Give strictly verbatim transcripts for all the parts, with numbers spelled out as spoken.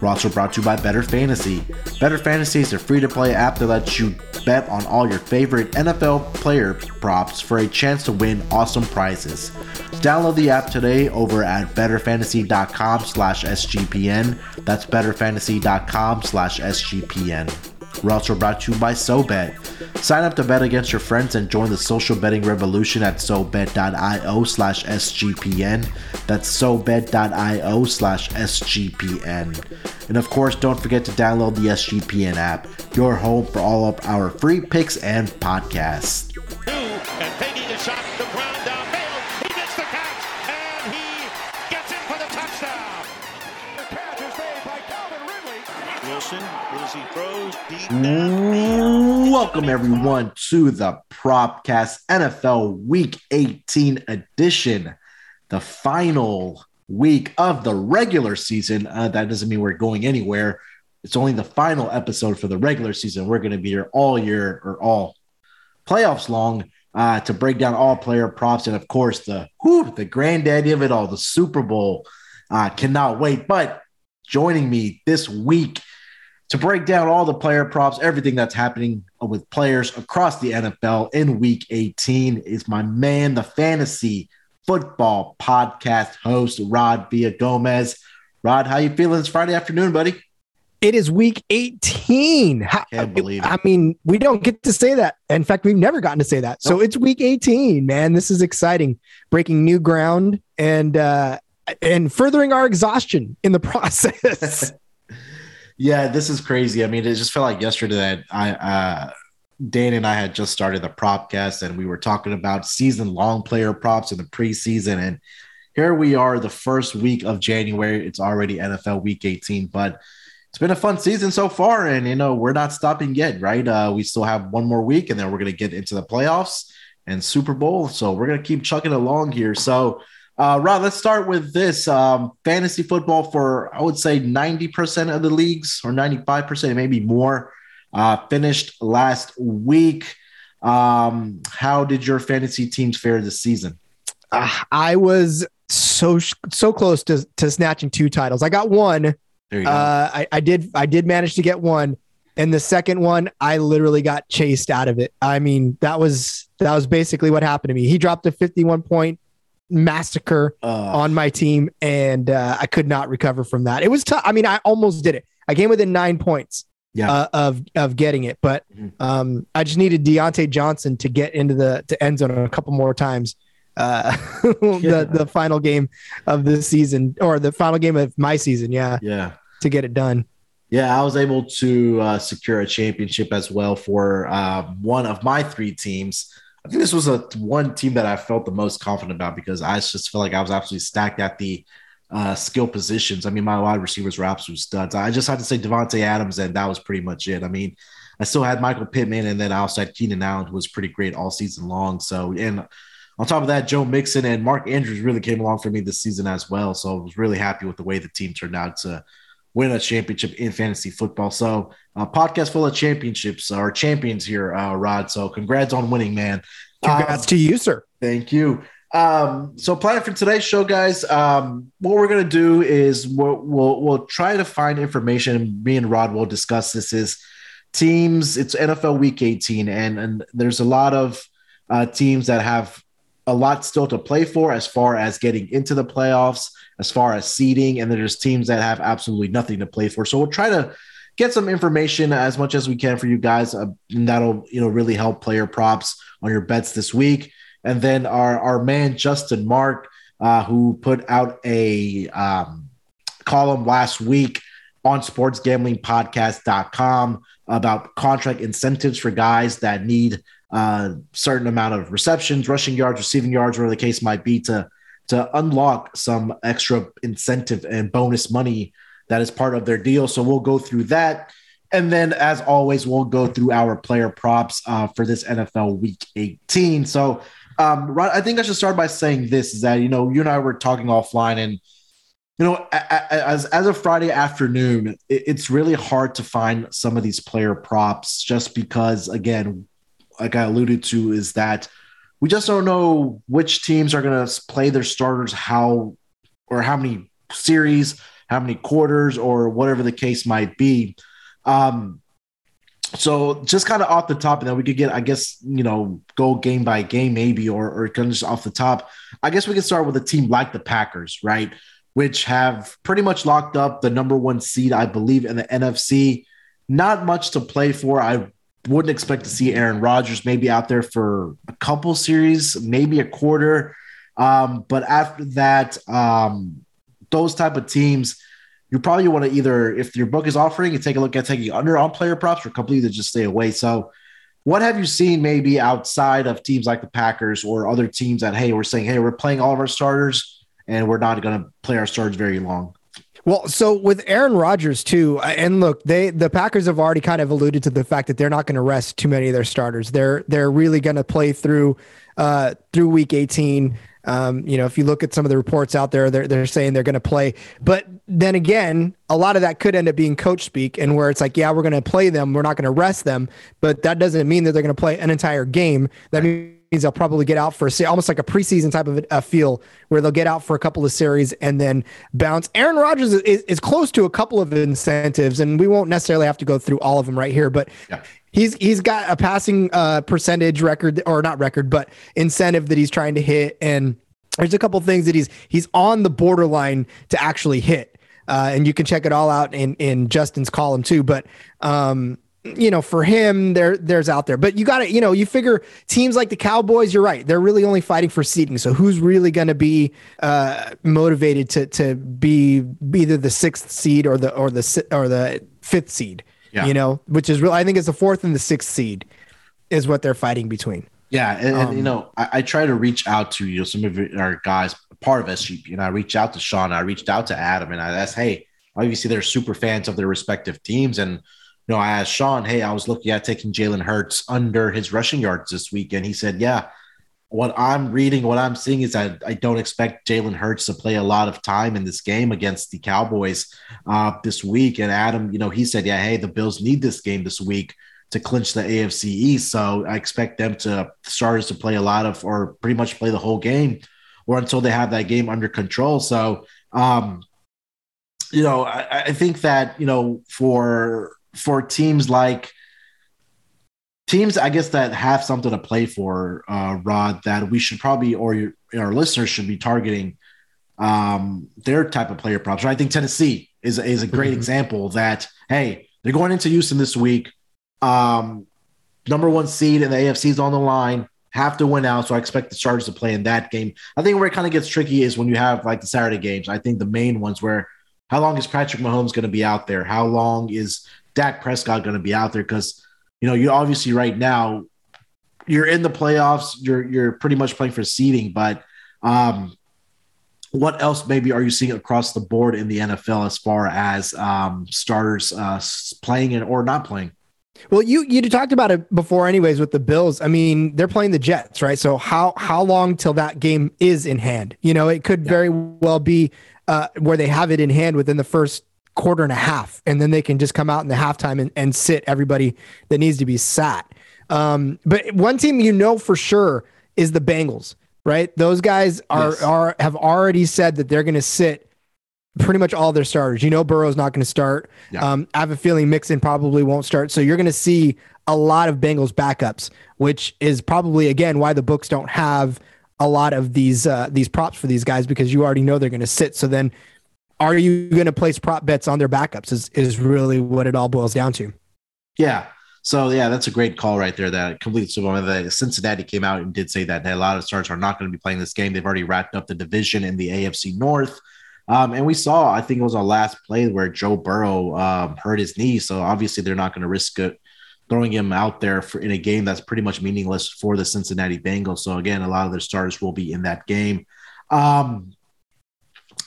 We're also brought to you by Better Fantasy. Better Fantasy is a free-to-play app that lets you bet on all your favorite N F L player props for a chance to win awesome prizes. Download the app today over at better fantasy dot com slash S G P N. That's better fantasy dot com slash S G P N. We're also brought to you by SoBet. Sign up to bet against your friends and join the social betting revolution at sobet dot io slash S G P N. That's sobet dot io slash S G P N. And of course, don't forget to download the S G P N app, your home for all of our free picks and podcasts. Welcome everyone to the PropCast N F L Week eighteen edition, the final week of the regular season. Uh, that doesn't mean we're going anywhere. It's only the final episode for the regular season. We're going to be here all year or all playoffs long uh, to break down all player props and of course the whew, the granddaddy of it all, the Super Bowl. Uh, cannot wait. But joining me this week to break down all the player props, everything that's happening with players across the N F L in Week eighteen is my man, the fantasy football podcast host, Rod Villa Gomez. Rod, how you feeling this Friday afternoon, buddy? It is Week eighteen. How, Can't believe it. I mean, we don't get to say that. In fact, we've never gotten to say that. Nope. So it's Week eighteen, man. This is exciting. Breaking new ground and uh, and furthering our exhaustion in the process. Yeah, this is crazy. I mean, it just felt like yesterday that I, uh, Dan and I had just started the PropCast and we were talking about season-long player props in the preseason. And here we are, the first week of January. It's already N F L Week eighteen, but it's been a fun season so far. And, you know, we're not stopping yet, right? Uh, we still have one more week and then we're going to get into the playoffs and Super Bowl. So we're going to keep chugging along here. So, Uh, Rod, let's start with this. Um, fantasy football for, I would say, ninety percent of the leagues or ninety-five percent, maybe more, uh, finished last week. Um, how did your fantasy teams fare this season? Uh, I was so so close to, to snatching two titles. I got one. There you go. Uh, I, I did I did manage to get one. And the second one, I literally got chased out of it. I mean, that was that was basically what happened to me. He dropped a fifty-one point massacre uh, on my team, and uh, I could not recover from that. It was tough. I mean, I almost did it. I came within nine points yeah. uh, of of getting it, but um, I just needed Diontae Johnson to get into the to end zone a couple more times. Uh, yeah. the the final game of this season, or the final game of my season, yeah, yeah, to get it done. Yeah, I was able to uh, secure a championship as well for uh, one of my three teams. I think this was a one team that I felt the most confident about because I just felt like I was absolutely stacked at the uh, skill positions. I mean, my wide receivers were absolute studs. I just had to say Davante Adams, and that was pretty much it. I mean, I still had Michael Pittman, and then I also had Keenan Allen, who was pretty great all season long. So, and on top of that, Joe Mixon and Mark Andrews really came along for me this season as well. So I was really happy with the way the team turned out to win a championship in fantasy football. So a podcast full of championships or champions here, uh, Rod. So congrats on winning, man. Congrats um, to you, sir. Thank you. Um, so plan for today's show, guys. Um, what we're going to do is we'll, we'll, we'll try to find information. Me and Rod will discuss this is teams. It's N F L Week eighteen. And, and there's a lot of uh, teams that have a lot still to play for as far as getting into the playoffs, as far as seeding, and there's teams that have absolutely nothing to play for. So we'll try to get some information as much as we can for you guys. Uh, and that'll, you know, really help player props on your bets this week. And then our, our man, Justin Mark, uh, who put out a um, column last week on sports gambling podcast dot com about contract incentives for guys that need uh, certain amount of receptions, rushing yards, receiving yards, whatever the case might be, to to unlock some extra incentive and bonus money that is part of their deal. So we'll go through that. And then, as always, we'll go through our player props uh, for this N F L Week eighteen. So, um, Rod, I think I should start by saying this, is that, you know, you and I were talking offline, and, you know, as as a Friday afternoon, it's really hard to find some of these player props just because, again, like I alluded to, is that we just don't know which teams are going to play their starters how or how many series, how many quarters, or whatever the case might be. Um, so just kind of off the top, and then we could get, I guess, you know, go game by game maybe, or, or kind of just off the top, I guess we can start with a team like the Packers, right? Which have pretty much locked up the number one seed, I believe, in the N F C. Not much to play for. I wouldn't expect to see Aaron Rodgers maybe out there for a couple series, maybe a quarter. Um, but after that, um, those type of teams, you probably want to either, if your book is offering, you take a look at taking under on player props, or completely just stay away. So what have you seen maybe outside of teams like the Packers or other teams that, hey, we're saying, hey, we're playing all of our starters and we're not going to play our starters very long? Well, so with Aaron Rodgers too, and look, they the Packers have already kind of alluded to the fact that they're not going to rest too many of their starters. They're they're really going to play through uh, through week eighteen. Um, you know, if you look at some of the reports out there, they're, they're saying they're going to play. But then again, a lot of that could end up being coach speak, and where it's like, yeah, we're going to play them. We're not going to rest them. But that doesn't mean that they're going to play an entire game. That means they'll probably get out for a, almost like a preseason type of a feel, where they'll get out for a couple of series and then bounce. Aaron Rodgers is, is close to a couple of incentives, and we won't necessarily have to go through all of them right here, but yeah. He's he's got a passing uh, percentage record, or not record, but incentive that he's trying to hit, and there's a couple things that he's he's on the borderline to actually hit, uh, and you can check it all out in in Justin's column too. But um, you know, for him, there there's out there, but you got to, you know, you figure teams like the Cowboys, you're right, they're really only fighting for seeding. So who's really going to be uh, motivated to to be either the sixth seed or the or the or the fifth seed? Yeah. You know, which is real. I think it's the fourth and the sixth seed is what they're fighting between. Yeah. And, um, and you know, I, I try to reach out to, you know, some of our guys, part of S G P, and I reached out to Sean, I reached out to Adam, and I asked, hey, obviously they're super fans of their respective teams. And, you know, I asked Sean, hey, I was looking at taking Jalen Hurts under his rushing yards this week. And he said, yeah, what I'm reading, what I'm seeing is I, I don't expect Jalen Hurts to play a lot of time in this game against the Cowboys uh, this week. And Adam, you know, he said, yeah, hey, the Bills need this game this week to clinch the A F C East. So I expect them to starters to play a lot of, or pretty much play the whole game, or until they have that game under control. So, um, you know, I, I think that, you know, for, for teams like, Teams, I guess, that have something to play for, uh, Rod, that we should probably, or your, our listeners should be targeting um, their type of player props. Right? I think Tennessee is, is a great mm-hmm. example that, hey, they're going into Houston this week. Um, number one seed in the A F C is on the line, have to win out. So I expect the starters to play in that game. I think where it kind of gets tricky is when you have like the Saturday games. I think the main ones where, how long is Patrick Mahomes going to be out there? How long is Dak Prescott going to be out there? Because, you know, you obviously right now you're in the playoffs. You're you're pretty much playing for seeding, but um, what else maybe are you seeing across the board in the N F L as far as um, starters uh, playing and or not playing? Well, you you talked about it before, anyways, with the Bills. I mean, they're playing the Jets, right? So how how long till that game is in hand? You know, it could yeah. very well be uh, where they have it in hand within the first quarter and a half, and then they can just come out in the halftime and, and sit everybody that needs to be sat. Um, but one team, you know, for sure is the Bengals, right? Those guys are, yes. are, have already said that they're going to sit pretty much all their starters. You know, Burrow's not going to start. Yeah. Um, I have a feeling Mixon probably won't start. So you're going to see a lot of Bengals backups, which is probably, again, why the books don't have a lot of these, uh, these props for these guys, because you already know they're going to sit. So then, are you going to place prop bets on their backups is, is really what it all boils down to. Yeah. So, yeah, that's a great call right there. That completes the Cincinnati came out and did say that a lot of starters are not going to be playing this game. They've already wrapped up the division in the A F C North. Um, and we saw, I think it was our last play where Joe Burrow um, hurt his knee. So obviously they're not going to risk it throwing him out there for in a game that's pretty much meaningless for the Cincinnati Bengals. So again, a lot of their starters will be in that game. Um,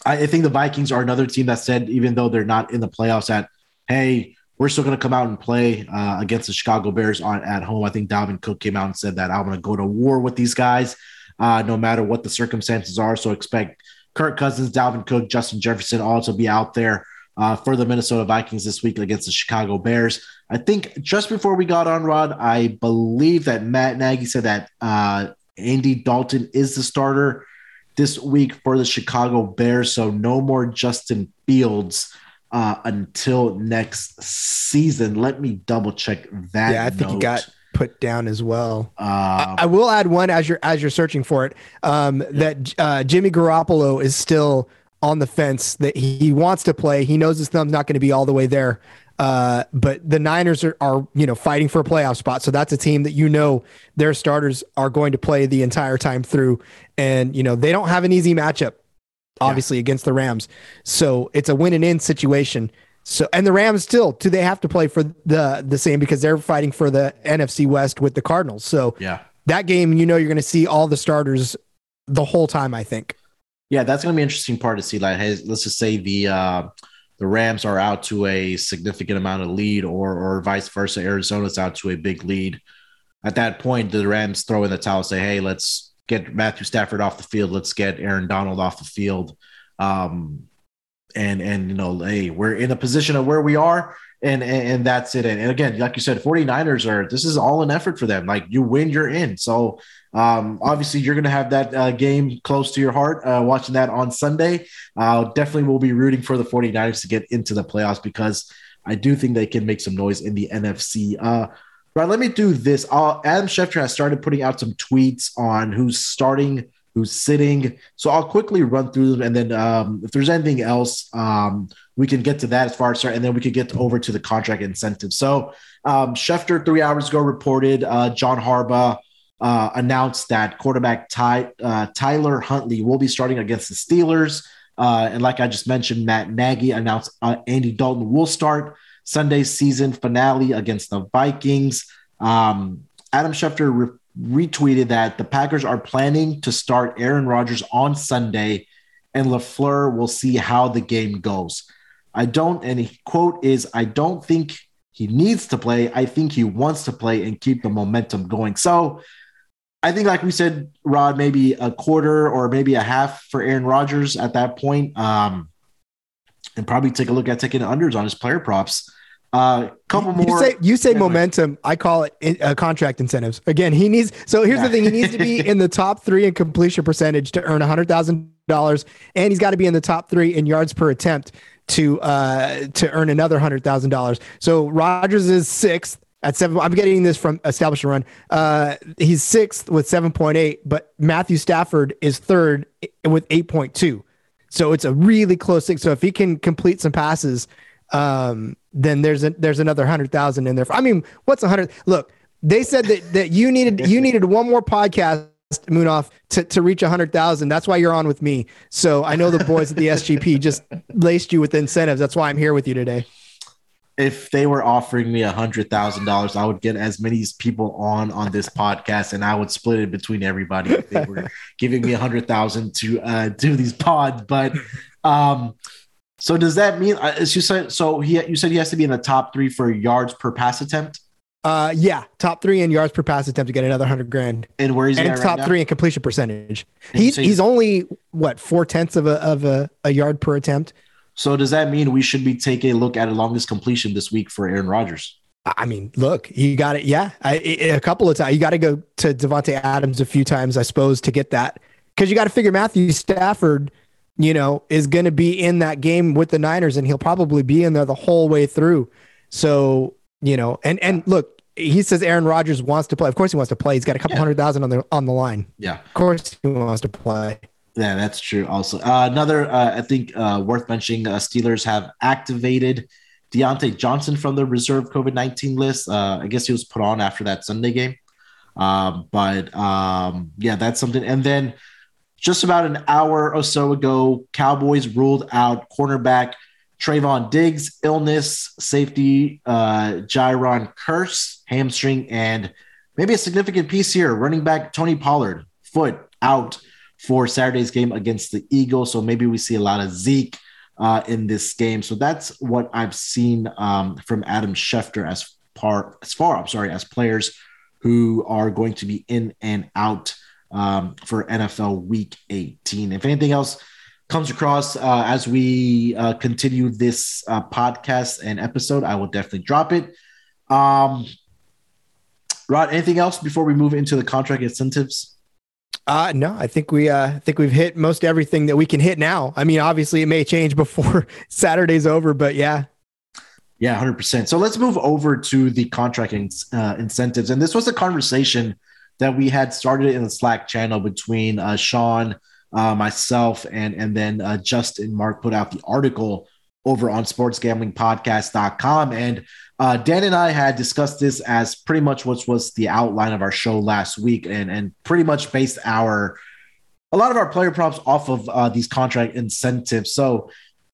I, I think the Vikings are another team that said, even though they're not in the playoffs, that, hey, we're still going to come out and play uh, against the Chicago Bears on, at home. I think Dalvin Cook came out and said that I'm going to go to war with these guys uh, no matter what the circumstances are. So expect Kirk Cousins, Dalvin Cook, Justin Jefferson all to be out there uh, for the Minnesota Vikings this week against the Chicago Bears. I think just before we got on, Rod, I believe that Matt Nagy said that uh, Andy Dalton is the starter this week for the Chicago Bears. So no more Justin Fields uh, until next season. Let me double check that. Yeah, I think note. He got put down as well. Uh, I, I will add one as you're, as you're searching for it, um, yeah. that uh, Jimmy Garoppolo is still on the fence, that he wants to play. He knows his thumb's not going to be all the way there. Uh, but the Niners are, are, you know, fighting for a playoff spot. So that's a team that, you know, their starters are going to play the entire time through. And, you know, they don't have an easy matchup, obviously, yeah. against the Rams. So it's a win and in situation. So, and the Rams still, do they have to play for the, the same, because they're fighting for the N F C West with the Cardinals. So yeah, that game, you know, you're going to see all the starters the whole time, I think. Yeah. That's going to be an interesting part to see. Like, hey, let's just say the, uh, the Rams are out to a significant amount of lead, or or vice versa. Arizona's out to a big lead. At that point, the Rams throw in the towel, say, hey, let's get Matthew Stafford off the field. Let's get Aaron Donald off the field. Um, and, and you know, hey, we're in a position of where we are, and, and, and that's it. And, and again, like you said, 49ers are, this is all an effort for them. Like, you win, you're in. So Um, obviously you're going to have that uh, game close to your heart, uh, watching that on Sunday. Uh, definitely will be rooting for the 49ers to get into the playoffs, because I do think they can make some noise in the N F C. Uh, right. Let me do this. I'll, Adam Schefter has started putting out some tweets on who's starting, who's sitting. So I'll quickly run through them. And then um, if there's anything else, um, we can get to that as far as start, and then we could get over to the contract incentive. So um, Schefter three hours ago reported uh, John Harbaugh, Uh, announced that quarterback Ty, uh, Tyler Huntley will be starting against the Steelers. Uh, and like I just mentioned, Matt Nagy announced uh, Andy Dalton will start Sunday's season finale against the Vikings. Um, Adam Schefter re- retweeted that the Packers are planning to start Aaron Rodgers on Sunday, and LaFleur will see how the game goes. I don't, and the quote is, I don't think he needs to play. I think he wants to play and keep the momentum going. So, I think, like we said, Rod, maybe a quarter or maybe a half for Aaron Rodgers at that point, um, and probably take a look at taking unders on his player props. A uh, couple you, more. You say, you say momentum. I call it in, uh, contract incentives. Again, he needs. So here's yeah. the thing: he needs to be in the top three in completion percentage to earn a hundred thousand dollars, and he's got to be in the top three in yards per attempt to uh, to earn another hundred thousand dollars. So Rodgers is sixth. At seven, I'm getting this from Established Run. Uh, he's sixth with seven point eight, but Matthew Stafford is third with eight point two. So it's a really close thing. So if he can complete some passes, um, then there's a, there's another one hundred thousand in there. I mean, what's one hundred? Look, they said that, that you needed you needed one more podcast, Moonoff, to, to reach one hundred thousand. That's why you're on with me. So I know the boys at the S G P just laced you with incentives. That's why I'm here with you today. If they were offering me one hundred thousand dollars, I would get as many people on on this podcast, and I would split it between everybody if they were giving me one hundred thousand dollars to uh, do these pods. But um, so does that mean uh, – as you said, so he, you said he has to be in the top three for yards per pass attempt? Uh, yeah, top three in yards per pass attempt to get another hundred grand. And where is he? And right top now? Three in completion percentage. And he's so he's only, what, four-tenths of a of a, a yard per attempt? So does that mean we should be taking a look at a longest completion this week for Aaron Rodgers? I mean, look, you got it. Yeah, I, it, a couple of times. You got to go to Davante Adams a few times, I suppose, to get that. Because you got to figure Matthew Stafford, you know, is going to be in that game with the Niners, and he'll probably be in there the whole way through. So, you know, and and look, he says Aaron Rodgers wants to play. Of course he wants to play. He's got a couple yeah. hundred thousand on the, on the line. Yeah. Of course he wants to play. Yeah, that's true also. Uh, another, uh, I think, uh, worth mentioning, uh, Steelers have activated Diontae Johnson from the reserve COVID nineteen list. Uh, I guess he was put on after that Sunday game. Um, but, um, yeah, that's something. And then just about an hour or so ago, Cowboys ruled out cornerback Trayvon Diggs, illness, safety, uh, Jairon Curse, hamstring, and maybe a significant piece here. Running back Tony Pollard, foot out for Saturday's game against the Eagles. So maybe we see a lot of Zeke uh, in this game. So that's what I've seen um, from Adam Schefter as far as far, I'm sorry, as players who are going to be in and out um, for N F L Week eighteen. If anything else comes across uh, as we uh, continue this uh, podcast and episode, I will definitely drop it. Um, Rod, anything else before we move into the contract incentives? Uh, no, I think we, uh, I think we've hit most everything that we can hit now. I mean, obviously it may change before Saturday's over, but yeah. Yeah, one hundred percent. So let's move over to the contract in, uh, incentives. And this was a conversation that we had started in the Slack channel between uh, Sean, uh, myself, and, and then uh, Justin Mark put out the article over on sports gambling podcast dot com. And uh, Dan and I had discussed this as pretty much what was the outline of our show last week, and, and pretty much based our, a lot of our player props off of uh, these contract incentives. So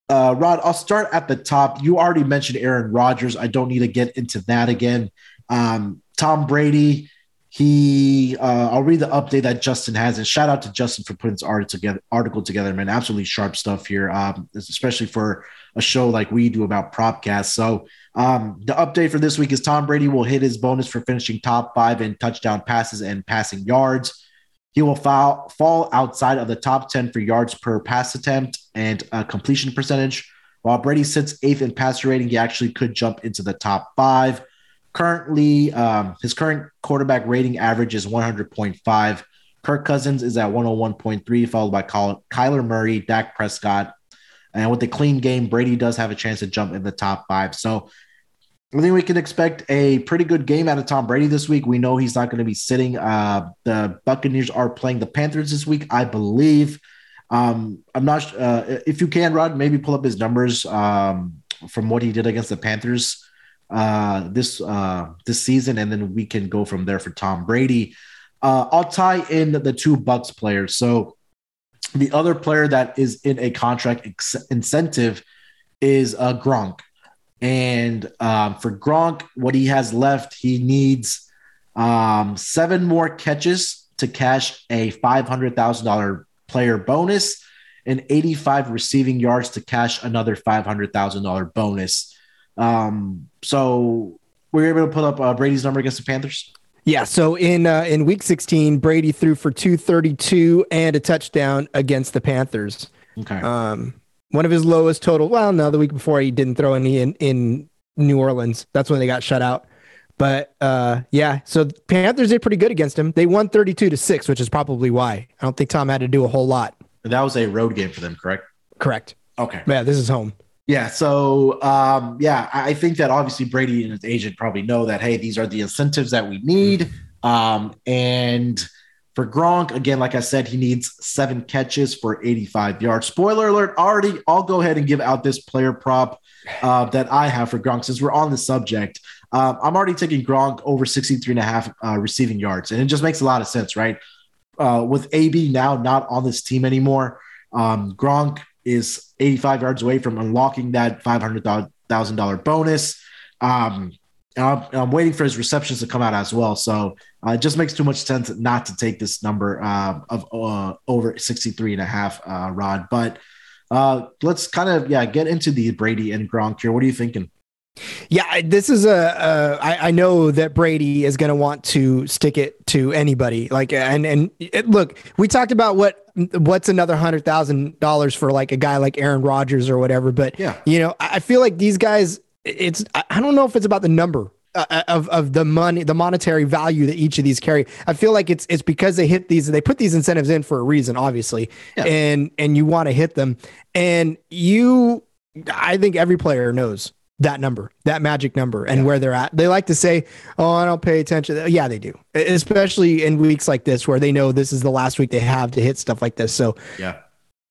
uh, Rod, I'll start at the top. You already mentioned Aaron Rodgers. I don't need to get into that again. Um, Tom Brady, he, uh, I'll read the update that Justin has, and shout out to Justin for putting this article together, article together, man. Absolutely sharp stuff here. Um, especially for a show like we do about PropCast. So um, the update for this week is Tom Brady will hit his bonus for finishing top five in touchdown passes and passing yards. He will foul, fall outside of the top ten for yards per pass attempt and uh, completion percentage. While Brady sits eighth in passer rating, he actually could jump into the top five. Currently, um, his current quarterback rating average is one hundred point five. Kirk Cousins is at one oh one point three, followed by Kyler Murray, Dak Prescott. And with a clean game, Brady does have a chance to jump in the top five. So I think we can expect a pretty good game out of Tom Brady this week. We know he's not going to be sitting. Uh, the Buccaneers are playing the Panthers this week, I believe. Um, I'm not uh, if you can, Rod, maybe pull up his numbers um, from what he did against the Panthers uh, this uh, this season, and then we can go from there for Tom Brady. Uh, I'll tie in the two Bucks players. So the other player that is in a contract ex- incentive is uh, Gronk. And um, for Gronk, what he has left, he needs um, seven more catches to cash a five hundred thousand dollars player bonus and eighty-five receiving yards to cash another five hundred thousand dollars bonus. Um, so were you able to put up uh, Brady's number against the Panthers? Yeah, so in uh, in week sixteen, Brady threw for two thirty-two and a touchdown against the Panthers. Okay. Um, one of his lowest total. Well, no, the week before he didn't throw any in, in New Orleans. That's when they got shut out. But uh, yeah, so the Panthers did pretty good against him. They won thirty-two to six, which is probably why. I don't think Tom had to do a whole lot. That was a road game for them, correct? Correct. Okay. Yeah, this is home. Yeah, so, um, yeah, I think that obviously Brady and his agent probably know that, hey, these are the incentives that we need. Um, and for Gronk, again, like I said, he needs seven catches for eighty-five yards. Spoiler alert, already, I'll go ahead and give out this player prop uh, that I have for Gronk since we're on the subject. Um, I'm already taking Gronk over sixty-three and a half uh, receiving yards, and it just makes a lot of sense, right? Uh, with A B now not on this team anymore, um, Gronk is eighty-five yards away from unlocking that five hundred thousand dollars bonus. Um, and I'm, I'm waiting for his receptions to come out as well. So uh, it just makes too much sense not to take this number uh, of uh, over sixty-three and a half, uh, Rod. But uh, let's kind of, yeah, get into the Brady and Gronk here. What are you thinking? Yeah, this is a, a I, I know that Brady is going to want to stick it to anybody, like, and, and it, look, we talked about what, what's another hundred thousand dollars for like a guy like Aaron Rodgers or whatever. But yeah, you know, I feel like these guys, it's, I don't know if it's about the number uh, of, of the money, the monetary value that each of these carry. I feel like it's, it's because they hit these, they put these incentives in for a reason, obviously. Yeah. And, and you want to hit them, and you, I think every player knows that number, that magic number, and yeah, where they're at. They like to say, oh, I don't pay attention. Yeah, they do. Especially in weeks like this where they know this is the last week they have to hit stuff like this. So yeah,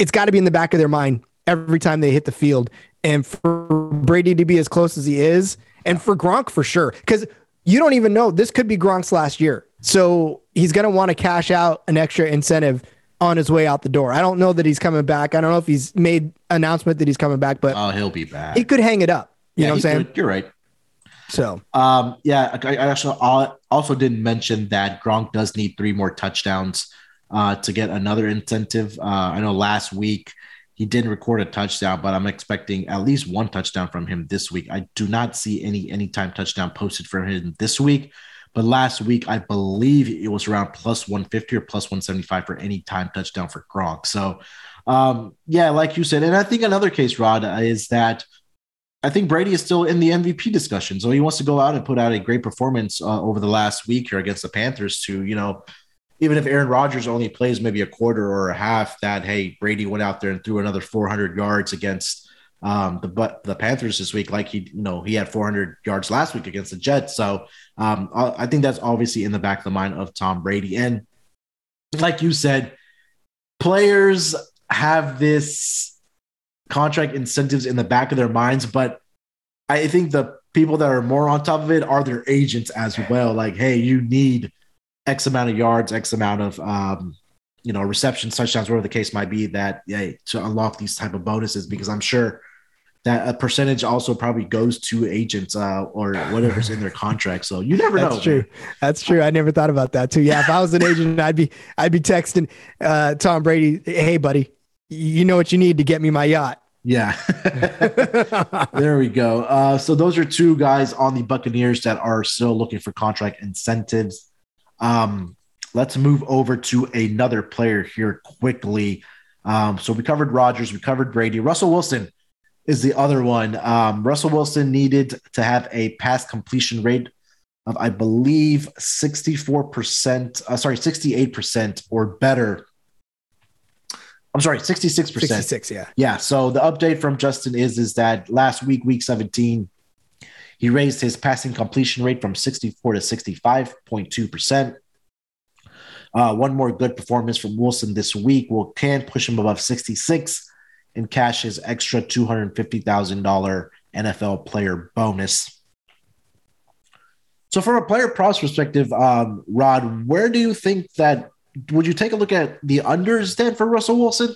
it's got to be in the back of their mind every time they hit the field. And for Brady to be as close as he is, and for Gronk for sure, because you don't even know, this could be Gronk's last year. So he's going to want to cash out an extra incentive on his way out the door. I don't know that he's coming back. I don't know if he's made an announcement that he's coming back, but oh, he'll be back. He could hang it up. You yeah, know what I'm saying? Could. You're right. So, um, yeah, I actually also didn't mention that Gronk does need three more touchdowns uh, to get another incentive. Uh, I know last week he didn't record a touchdown, but I'm expecting at least one touchdown from him this week. I do not see any anytime touchdown posted from him this week. But last week, I believe it was around plus one fifty or plus one seventy-five for any time touchdown for Gronk. So, um, yeah, like you said, and I think another case, Rod, is that I think Brady is still in the M V P discussion. So he wants to go out and put out a great performance uh, over the last week here against the Panthers to, you know, even if Aaron Rodgers only plays maybe a quarter or a half, that, hey, Brady went out there and threw another four hundred yards against Um, the but the Panthers this week, like he, you know, he had four hundred yards last week against the Jets. So um, I think that's obviously in the back of the mind of Tom Brady. And like you said, players have this contract incentives in the back of their minds, but I think the people that are more on top of it are their agents as well. Like, hey, you need X amount of yards, X amount of, um, you know, receptions, touchdowns, whatever the case might be, that hey, to unlock these type of bonuses, because I'm sure that a percentage also probably goes to agents uh, or whatever's in their contract. So you never That's know. That's true. That's true. I never thought about that too. Yeah. If I was an agent, I'd be, I'd be texting uh, Tom Brady. Hey buddy, you know what you need to get me my yacht. Yeah. There we go. Uh, so those are two guys on the Buccaneers that are still looking for contract incentives. Um, let's move over to another player here quickly. Um, so we covered Rodgers, we covered Brady. Russell Wilson is the other one. Um, Russell Wilson needed to have a pass completion rate of, I believe, sixty-four percent, uh, sorry, sixty-eight percent or better. I'm sorry, sixty-six percent. sixty-six, yeah. Yeah, so the update from Justin is, is that last week, week seventeen, he raised his passing completion rate from sixty-four to sixty-five point two percent. Uh, one more good performance from Wilson this week will can push him above sixty-six and cash his extra two hundred fifty thousand dollars N F L player bonus. So from a player props perspective, um, Rod, where do you think that – would you take a look at the unders then for Russell Wilson?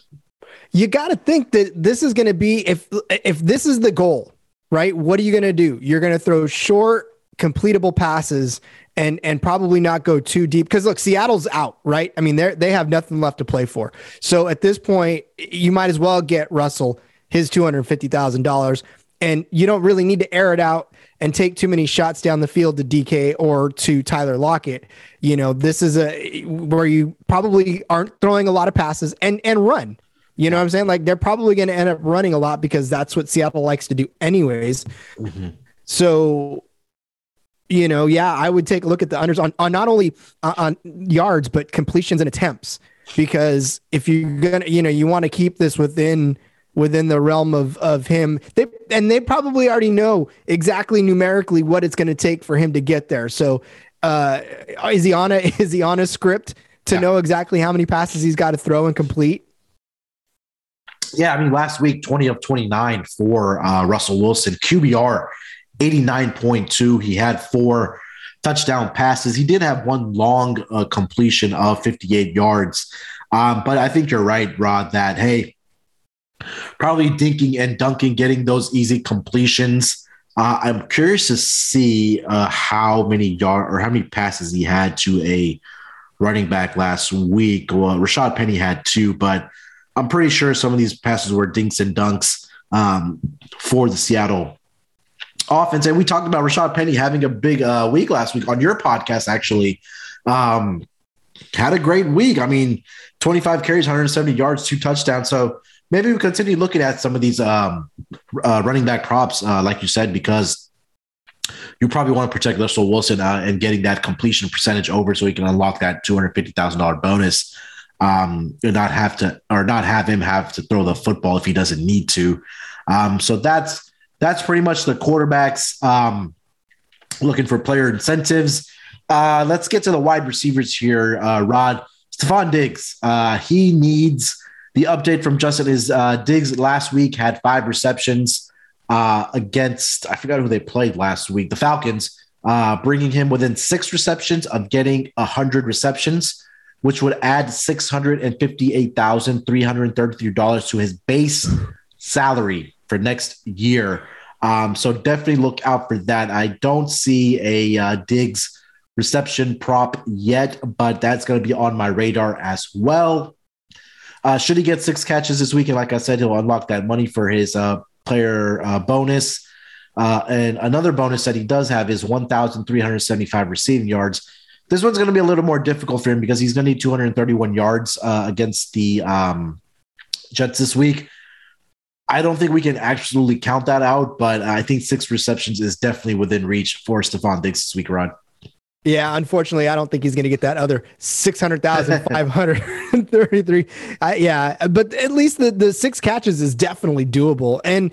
You got to think that this is going to be – if if this is the goal, right, what are you going to do? You're going to throw short, completable passes – and and probably not go too deep. Because, look, Seattle's out, right? I mean, they they have nothing left to play for. So at this point, you might as well get Russell his two hundred fifty thousand dollars. And you don't really need to air it out and take too many shots down the field to D K or to Tyler Lockett. You know, this is a where you probably aren't throwing a lot of passes and, and run. You know what I'm saying? Like, they're probably going to end up running a lot because that's what Seattle likes to do anyways. Mm-hmm. So... You know, yeah, I would take a look at the unders on, on not only on yards, but completions and attempts, because if you're going to, you know, you want to keep this within within the realm of of him. They and they probably already know exactly numerically what it's going to take for him to get there. So uh, is he on a is he on a script to yeah. know exactly how many passes he's got to throw and complete? Yeah, I mean, last week, twenty of twenty-nine for uh, Russell Wilson, Q B R eighty-nine point two. He had four touchdown passes. He did have one long uh, completion of fifty-eight yards. Um, but I think you're right, Rod, that, hey, probably dinking and dunking, getting those easy completions. Uh, I'm curious to see uh, how many yard or how many passes he had to a running back last week. Well, Rashad Penny had two, but I'm pretty sure some of these passes were dinks and dunks um, for the Seattle offense. And we talked about Rashad Penny having a big uh, week last week on your podcast, actually. Um, had a great week. I mean, twenty-five carries, one hundred seventy yards, two touchdowns. So maybe we continue looking at some of these um, uh, running back props, uh, like you said, because you probably want to protect Russell Wilson uh, and getting that completion percentage over so he can unlock that two hundred fifty thousand dollars bonus um, and not have to or not have him have to throw the football if he doesn't need to. Um, so that's That's pretty much the quarterbacks um, looking for player incentives. Uh, let's get to the wide receivers here, uh, Rod. Stephon Diggs, uh, he needs the update from Justin is uh, Diggs last week had five receptions uh, against, I forgot who they played last week, the Falcons, uh, bringing him within six receptions of getting one hundred receptions. which would add six hundred fifty-eight thousand three hundred thirty-three dollars to his base salary for next year. Um, so definitely look out for that. I don't see a uh, Diggs reception prop yet, but that's going to be on my radar as well. Uh, should he get six catches this weekend? Like I said, he'll unlock that money for his uh, player uh, bonus. Uh, and another bonus that he does have is one thousand three hundred seventy-five receiving yards. This one's going to be a little more difficult for him because he's going to need two hundred thirty-one yards uh, against the um, Jets this week. I don't think we can absolutely count that out, but I think six receptions is definitely within reach for Stephon Diggs this week, Rod. Yeah, unfortunately, I don't think he's going to get that other six hundred thousand five hundred thirty-three. uh, yeah, but at least the, the six catches is definitely doable. And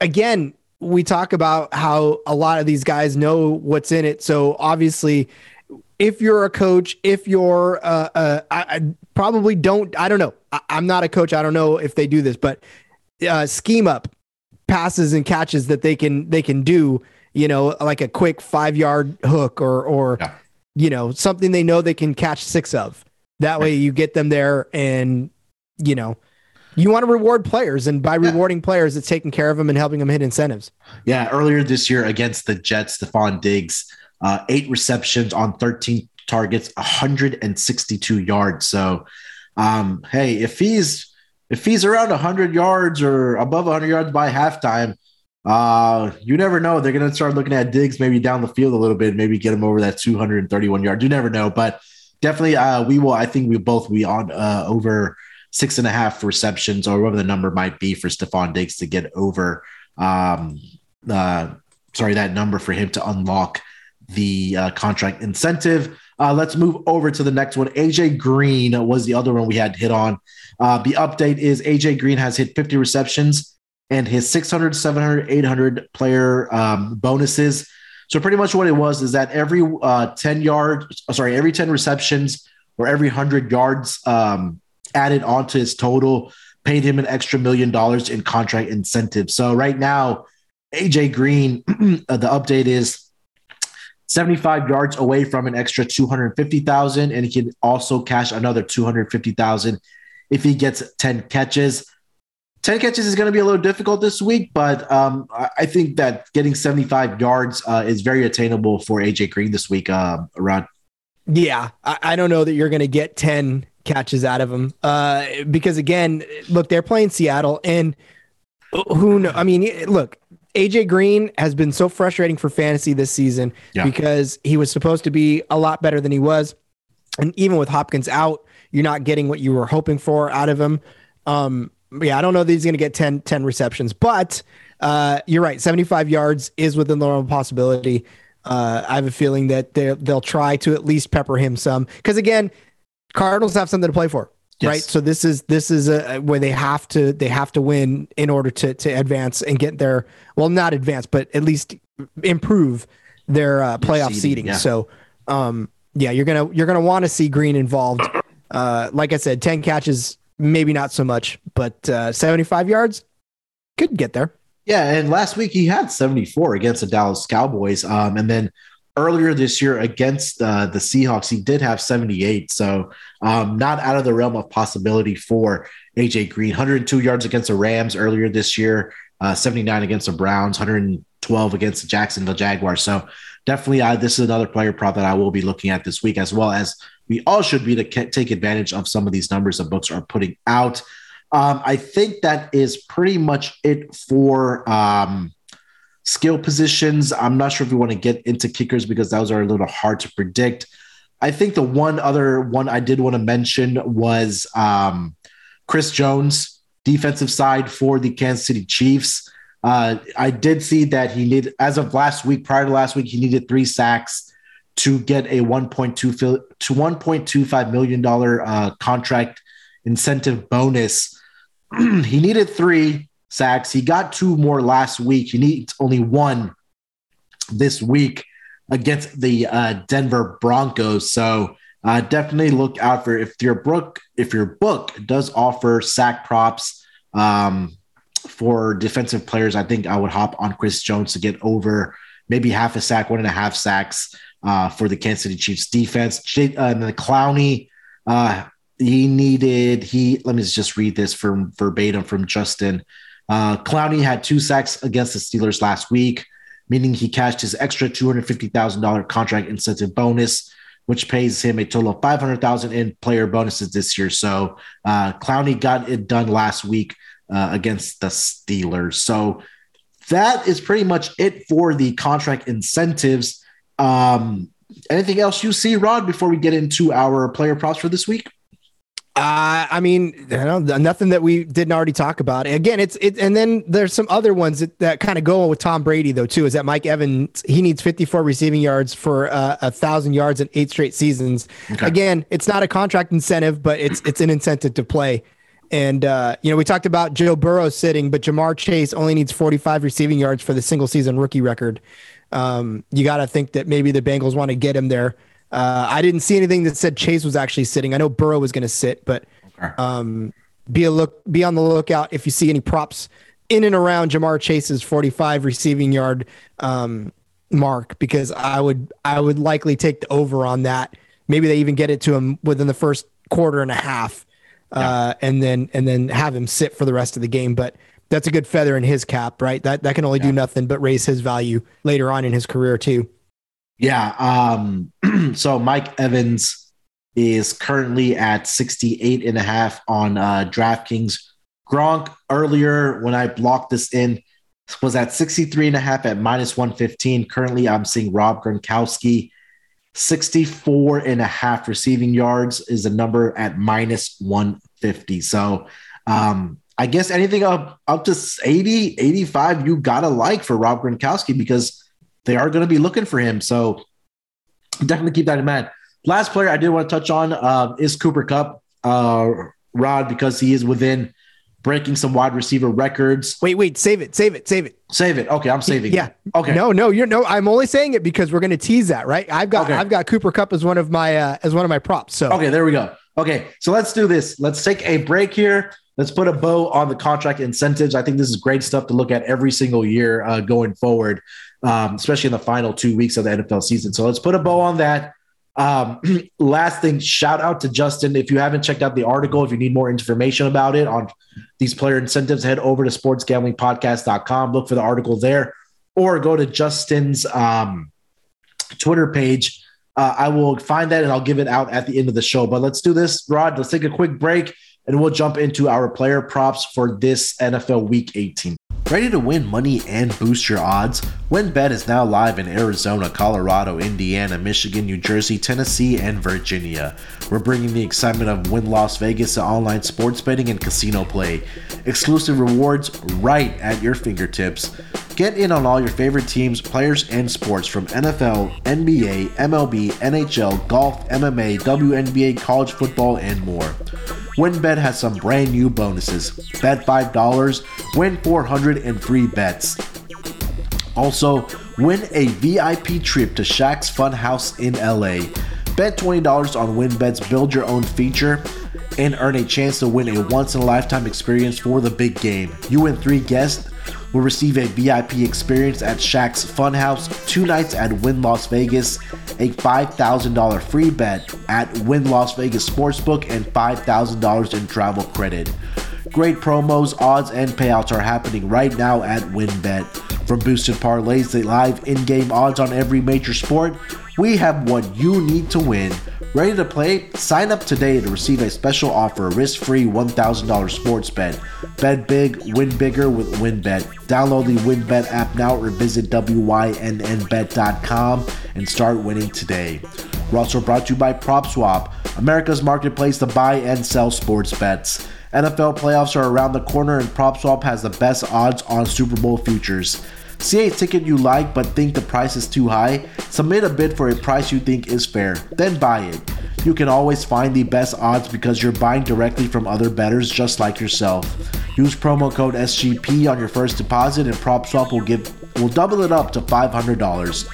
again, we talk about how a lot of these guys know what's in it. So obviously, if you're a coach, if you're uh, uh, I, I probably don't, I don't know. I, I'm not a coach. I don't know if they do this, but uh, scheme up passes and catches that they can they can do. You know, like a quick five yard hook or, or, yeah. you know, something they know they can catch six of. That way you get them there and, you know, you want to reward players, and by yeah. rewarding players, it's taking care of them and helping them hit incentives. Yeah. Earlier this year against the Jets, Stephon Diggs, uh, eight receptions on thirteen targets, one hundred sixty-two yards. So, um, hey, if he's, if he's around a hundred yards or above a hundred yards by halftime, Uh, you never know. They're going to start looking at Diggs maybe down the field a little bit, maybe get him over that two hundred thirty-one yards. You never know, but definitely uh, we will, I think we both be on uh, over six and a half receptions or whatever the number might be for Stephon Diggs to get over. Um, uh, sorry, that number for him to unlock the uh, contract incentive. Uh, let's move over to the next one. A J Green was the other one we had hit on. Uh, the update is A J Green has hit fifty receptions and his six hundred, seven hundred, eight hundred player um, bonuses. So pretty much what it was is that every uh, ten yard, sorry, every ten receptions or every one hundred yards um, added onto his total paid him an extra million dollars in contract incentives. So right now, A J Green, uh, the update is seventy-five yards away from an extra two hundred fifty thousand, and he can also cash another two hundred fifty thousand if he gets ten catches. ten catches is going to be a little difficult this week, but um, I think that getting seventy-five yards uh, is very attainable for A J Green this week, uh, Rod. Yeah, I, I don't know that you're going to get ten catches out of him uh, because, again, look, they're playing Seattle, and who knows? I mean, look, A J Green has been so frustrating for fantasy this season yeah. because he was supposed to be a lot better than he was, and even with Hopkins out, you're not getting what you were hoping for out of him. Um Yeah, I don't know that he's going to get ten, ten receptions, but uh, you're right. seventy-five yards is within the realm of possibility. Uh, I have a feeling that they'll try to at least pepper him some. Because again, Cardinals have something to play for, yes. right? So this is this is a, where they have to they have to win in order to to advance and get their well, not advance, but at least improve their uh, playoff seeding. seeding. Yeah. So um, yeah, you're gonna you're gonna want to see Green involved. Uh, like I said, ten catches. Maybe not so much, but uh, seventy-five yards could get there. Yeah, and last week he had seventy-four against the Dallas Cowboys. Um, and then earlier this year against uh, the Seahawks, he did have seventy-eight. So um, not out of the realm of possibility for A J Green. one hundred two yards against the Rams earlier this year, uh, seventy-nine against the Browns, one hundred twelve against the Jacksonville Jaguars. So definitely uh, this is another player prop that I will be looking at this week, as well as we all should be to ke- take advantage of some of these numbers that books are putting out. Um, I think that is pretty much it for um, skill positions. I'm not sure if we want to get into kickers because those are a little hard to predict. I think the one other one I did want to mention was um, Chris Jones, defensive side for the Kansas City Chiefs. Uh, I did see that he needed, as of last week, prior to last week, he needed three sacks to get a one point two five million dollars uh, contract incentive bonus. He needed three sacks. He got two more last week. He needs only one this week against the uh, Denver Broncos. So uh, definitely look out for if your book, if your book does offer sack props um, for defensive players. I think I would hop on Chris Jones to get over maybe half a sack, one and a half sacks. Uh, for the Kansas City Chiefs defense. Uh, and the Clowney Uh, he needed, he, let me just read this from verbatim from Justin. Uh, Clowney had two sacks against the Steelers last week, meaning he cashed his extra two hundred fifty thousand dollars contract incentive bonus, which pays him a total of five hundred thousand dollars in player bonuses this year. So uh, Clowney got it done last week uh, against the Steelers. So that is pretty much it for the contract incentives. Um, anything else you see, Rod, before we get into our player props for this week? Uh, I mean, you know, nothing that we didn't already talk about. Again, it's it, and then there's some other ones that, that kind of go with Tom Brady though too. Is that Mike Evans? He needs fifty-four receiving yards for uh, a thousand yards in eight straight seasons. Okay. Again, it's not a contract incentive, but it's it's an incentive to play. And uh, you know, we talked about Joe Burrow sitting, but Jamar Chase only needs forty-five receiving yards for the single season rookie record. Um, you got to think that maybe the Bengals want to get him there. Uh, I didn't see anything that said Chase was actually sitting. I know Burrow was going to sit, but um, be a look, be on the lookout if you see any props in and around Jamar Chase's forty-five receiving yard um, mark, because I would I would likely take the over on that. Maybe they even get it to him within the first quarter and a half, uh, yeah. and then and then have him sit for the rest of the game. But that's a good feather in his cap, right? That that can only yeah. do nothing but raise his value later on in his career too. Yeah. Um, so Mike Evans is currently at sixty-eight and a half on uh, DraftKings. Gronk earlier, when I blocked this in, was at sixty-three and a half at minus one fifteen. Currently, I'm seeing Rob Gronkowski, sixty-four and a half receiving yards is a number at minus one fifty. So um, I guess anything up, up to eighty, eighty-five, you got to like for Rob Gronkowski, because they are going to be looking for him. So definitely keep that in mind. Last player I did want to touch on uh, is Cooper Kupp, uh, Rod, because he is within breaking some wide receiver records. Wait, wait, save it, save it, save it. Save it. Okay, I'm saving yeah. it. Yeah. Okay. No, no, you're no, I'm only saying it because we're going to tease that, right? I've got okay. I've got Cooper Kupp as one of my uh, as one of my props. So okay, there we go. Okay, so let's do this. Let's take a break here. Let's put a bow on the contract incentives. I think this is great stuff to look at every single year uh, going forward, um, especially in the final two weeks of the N F L season. So let's put a bow on that. Um, last thing, shout out to Justin. If you haven't checked out the article, if you need more information about it on these player incentives, head over to sports gambling podcast dot com. Look for the article there, or go to Justin's um, Twitter page. Uh, I will find that and I'll give it out at the end of the show. But let's do this, Rod. Let's take a quick break, and we'll jump into our player props for this N F L Week eighteen. Ready to win money and boost your odds? WinBet is now live in Arizona, Colorado, Indiana, Michigan, New Jersey, Tennessee, and Virginia. We're bringing the excitement of Win Las Vegas to online sports betting and casino play. Exclusive rewards right at your fingertips. Get in on all your favorite teams, players, and sports from N F L, N B A, M L B, N H L, golf, M M A, W N B A, college football, and more. WinBet has some brand new bonuses. Bet five dollars, win four hundred in free bets. Also, win a V I P trip to Shaq's Funhouse in L A. Bet twenty dollars on WinBet's Build Your Own feature and earn a chance to win a once-in-a-lifetime experience for the big game. You and three guests will receive a V I P experience at Shaq's Funhouse, two nights at Win Las Vegas, a five thousand dollars free bet at Win Las Vegas Sportsbook, and five thousand dollars in travel credit. Great promos, odds, and payouts are happening right now at WinBet. From boosted parlays to live in-game odds on every major sport, we have what you need to win. Ready to play? Sign up today to receive a special offer, risk-free one thousand dollars sports bet. Bet big, win bigger with WinBet. Download the WinBet app now or visit wynnbet dot com and start winning today. We're also brought to you by PropSwap, America's marketplace to buy and sell sports bets. N F L playoffs are around the corner, and PropSwap has the best odds on Super Bowl futures. See a ticket you like but think the price is too high? Submit a bid for a price you think is fair, then buy it. You can always find the best odds because you're buying directly from other bettors just like yourself. Use promo code S G P on your first deposit and PropSwap will give will double it up to five hundred dollars.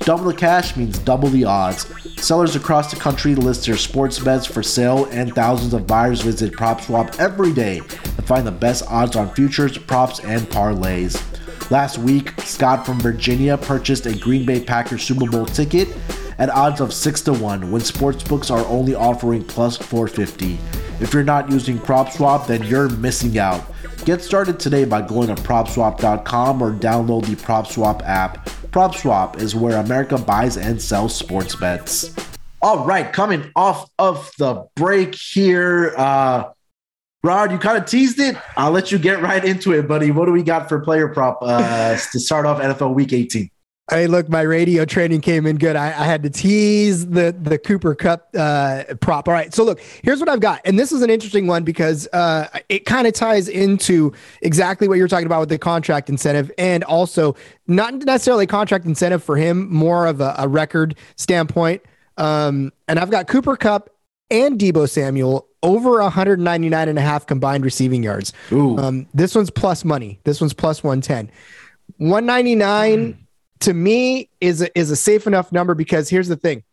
Double the cash means double the odds. Sellers across the country list their sports bets for sale, and thousands of buyers visit PropSwap every day to find the best odds on futures, props, and parlays. Last week, Scott from Virginia purchased a Green Bay Packers Super Bowl ticket at odds of six to one when sportsbooks are only offering plus four fifty. If you're not using PropSwap, then you're missing out. Get started today by going to prop swap dot com or download the PropSwap app. PropSwap is where America buys and sells sports bets. All right, coming off of the break here, uh, Rod, you kind of teased it. I'll let you get right into it, buddy. What do we got for player prop uh, to start off N F L Week eighteen? Hey, look, my radio training came in good. I, I had to tease the the Cooper Kupp uh, prop. All right, so look, here's what I've got. And this is an interesting one because uh, it kind of ties into exactly what you're talking about with the contract incentive, and also not necessarily contract incentive for him, more of a, a record standpoint. Um, and I've got Cooper Kupp and Deebo Samuel over one ninety-nine and a half combined receiving yards. Ooh. Um, this one's plus money. This one's plus one ten. one ninety-nine... Mm. To me, is a, is a safe enough number because here's the thing.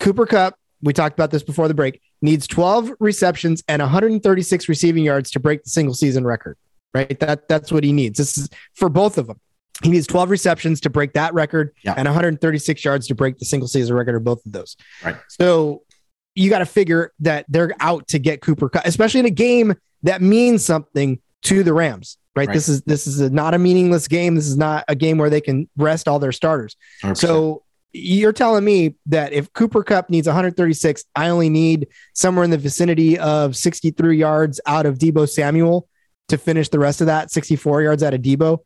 Cooper Kupp, we talked about this before the break, needs twelve receptions and one thirty-six receiving yards to break the single season record, right? That That's what he needs. This is for both of them. He needs twelve receptions to break that record yeah. and one thirty-six yards to break the single season record of both of those. Right. So you got to figure that they're out to get Cooper Kupp, especially in a game that means something to the Rams. Right? right. This is, this is a, not a meaningless game. This is not a game where they can rest all their starters. one hundred percent. So you're telling me that if Cooper Kupp needs one thirty-six, I only need somewhere in the vicinity of sixty-three yards out of Deebo Samuel to finish the rest of that, sixty-four yards out of Deebo.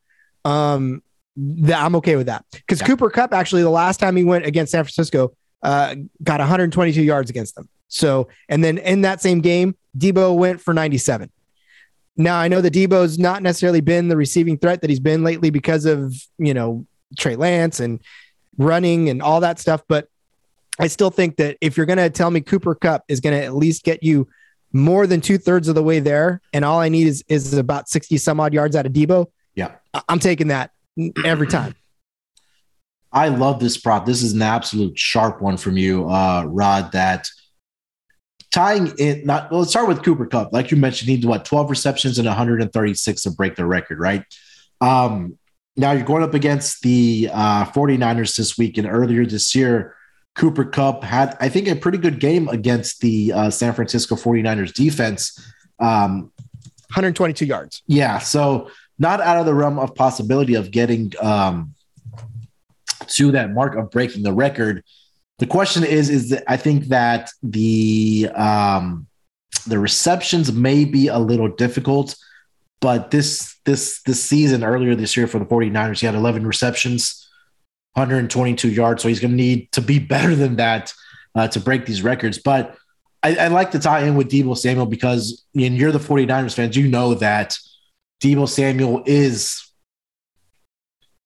Um, that I'm okay with that because yeah. Cooper Kupp actually, the last time he went against San Francisco, uh, got one twenty-two yards against them. So, and then in that same game, Deebo went for ninety-seven. Now, I know that Deebo's not necessarily been the receiving threat that he's been lately because of, you know, Trey Lance and running and all that stuff. But I still think that if you're going to tell me Cooper Kupp is going to at least get you more than two thirds of the way there, and all I need is, is about sixty some odd yards out of Deebo. Yeah, I'm taking that every time. I love this prop. This is an absolute sharp one from you, uh, Rod, that tying it, not well, let's start with Cooper Kupp. Like you mentioned, he needs what, twelve receptions and one thirty-six to break the record, right? Um, now you're going up against the uh, 49ers this week, and earlier this year, Cooper Kupp had, I think, a pretty good game against the uh, San Francisco 49ers defense. Um, one twenty-two yards. Yeah, so not out of the realm of possibility of getting um, to that mark of breaking the record. The question is, is that I think that the um, the receptions may be a little difficult, but this this this season, earlier this year for the 49ers, he had eleven receptions, one twenty-two yards. So he's going to need to be better than that uh, to break these records. But I, I like to tie in with Deebo Samuel because, and you're the 49ers fans, you know that Deebo Samuel is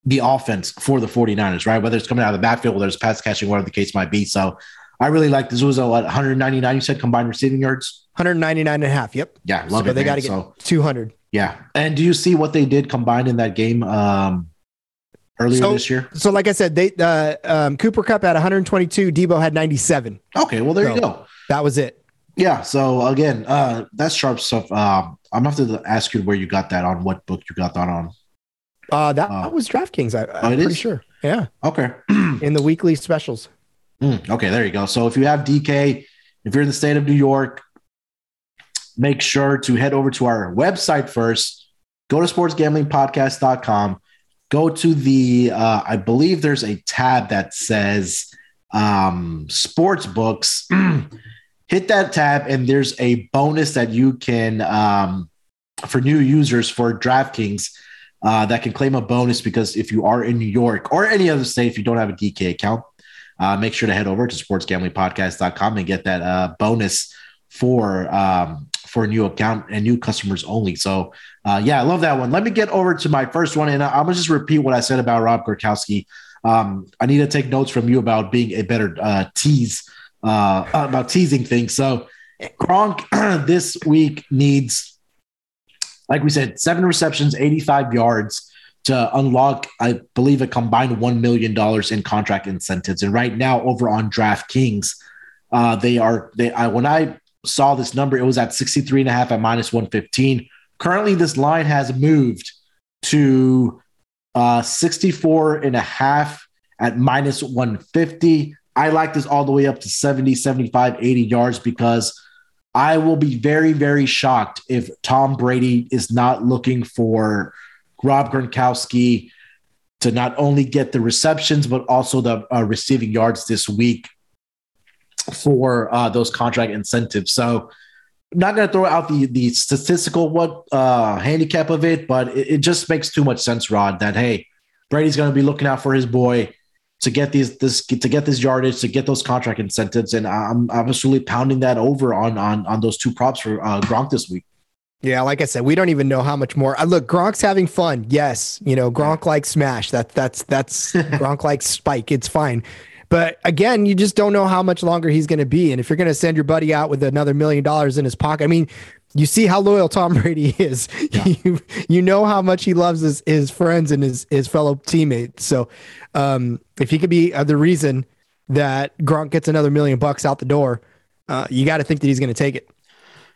the offense for the 49ers, right? Whether it's coming out of the backfield, whether it's pass catching, whatever the case might be. So I really like this. It was a what, one ninety-nine, you said, combined receiving yards? one ninety-nine and a half, yep. Yeah, love so it, they got to get so, two hundred. Yeah. And do you see what they did combined in that game um, earlier so, this year? So like I said, they uh, um, Cooper Kupp had one twenty-two, Deebo had ninety-seven. Okay, well, there so you go. That was it. Yeah, so again, uh, that's sharp stuff. Um, I'm going to have to ask you where you got that on, what book you got that on. Uh, that, uh, that was DraftKings, I, I'm oh, pretty is? sure. Yeah. Okay. In the weekly specials. Mm, okay, there you go. So if you have D K, if you're in the state of New York, make sure to head over to our website first. Go to sports gambling podcast dot com. Go to the, uh, I believe there's a tab that says um, sports books. Hit that tab, and there's a bonus that you can, um, for new users for DraftKings, Uh, that can claim a bonus because if you are in New York or any other state, if you don't have a D K account, uh, make sure to head over to sports gambling podcast dot com and get that uh, bonus for um, for a new account and new customers only. So, uh, yeah, I love that one. Let me get over to my first one, and I'm going to just repeat what I said about Rob Gronkowski. Um, I need to take notes from you about being a better uh, tease, uh, about teasing things. So, Gronk this week needs, like we said, seven receptions, eighty-five yards to unlock, I believe, a combined one million dollars in contract incentives. And right now over on DraftKings, uh, they are, they, I, when I saw this number, it was at sixty-three and a half at minus one fifteen. Currently, this line has moved to uh, sixty-four and a half at minus one fifty. I like this all the way up to seventy, seventy-five, eighty yards, because I will be very, very shocked if Tom Brady is not looking for Rob Gronkowski to not only get the receptions, but also the uh, receiving yards this week for uh, those contract incentives. So I'm not going to throw out the, the statistical what uh, handicap of it, but it, it just makes too much sense, Rod, that, hey, Brady's going to be looking out for his boy to get these this to get this yardage, to get those contract incentives, and I'm absolutely pounding that over on on on those two props for uh, Gronk this week. Yeah, like I said, we don't even know how much more. Uh, look, Gronk's having fun. Yes, you know, Gronk likes smash. That that's that's Gronk likes spike. It's fine. But again, you just don't know how much longer he's going to be. And if you're going to send your buddy out with another million dollars in his pocket, I mean, you see how loyal Tom Brady is. Yeah. You, you know how much he loves his, his friends and his, his fellow teammates. So um, if he could be uh, the reason that Gronk gets another million bucks out the door, uh, you got to think that he's going to take it.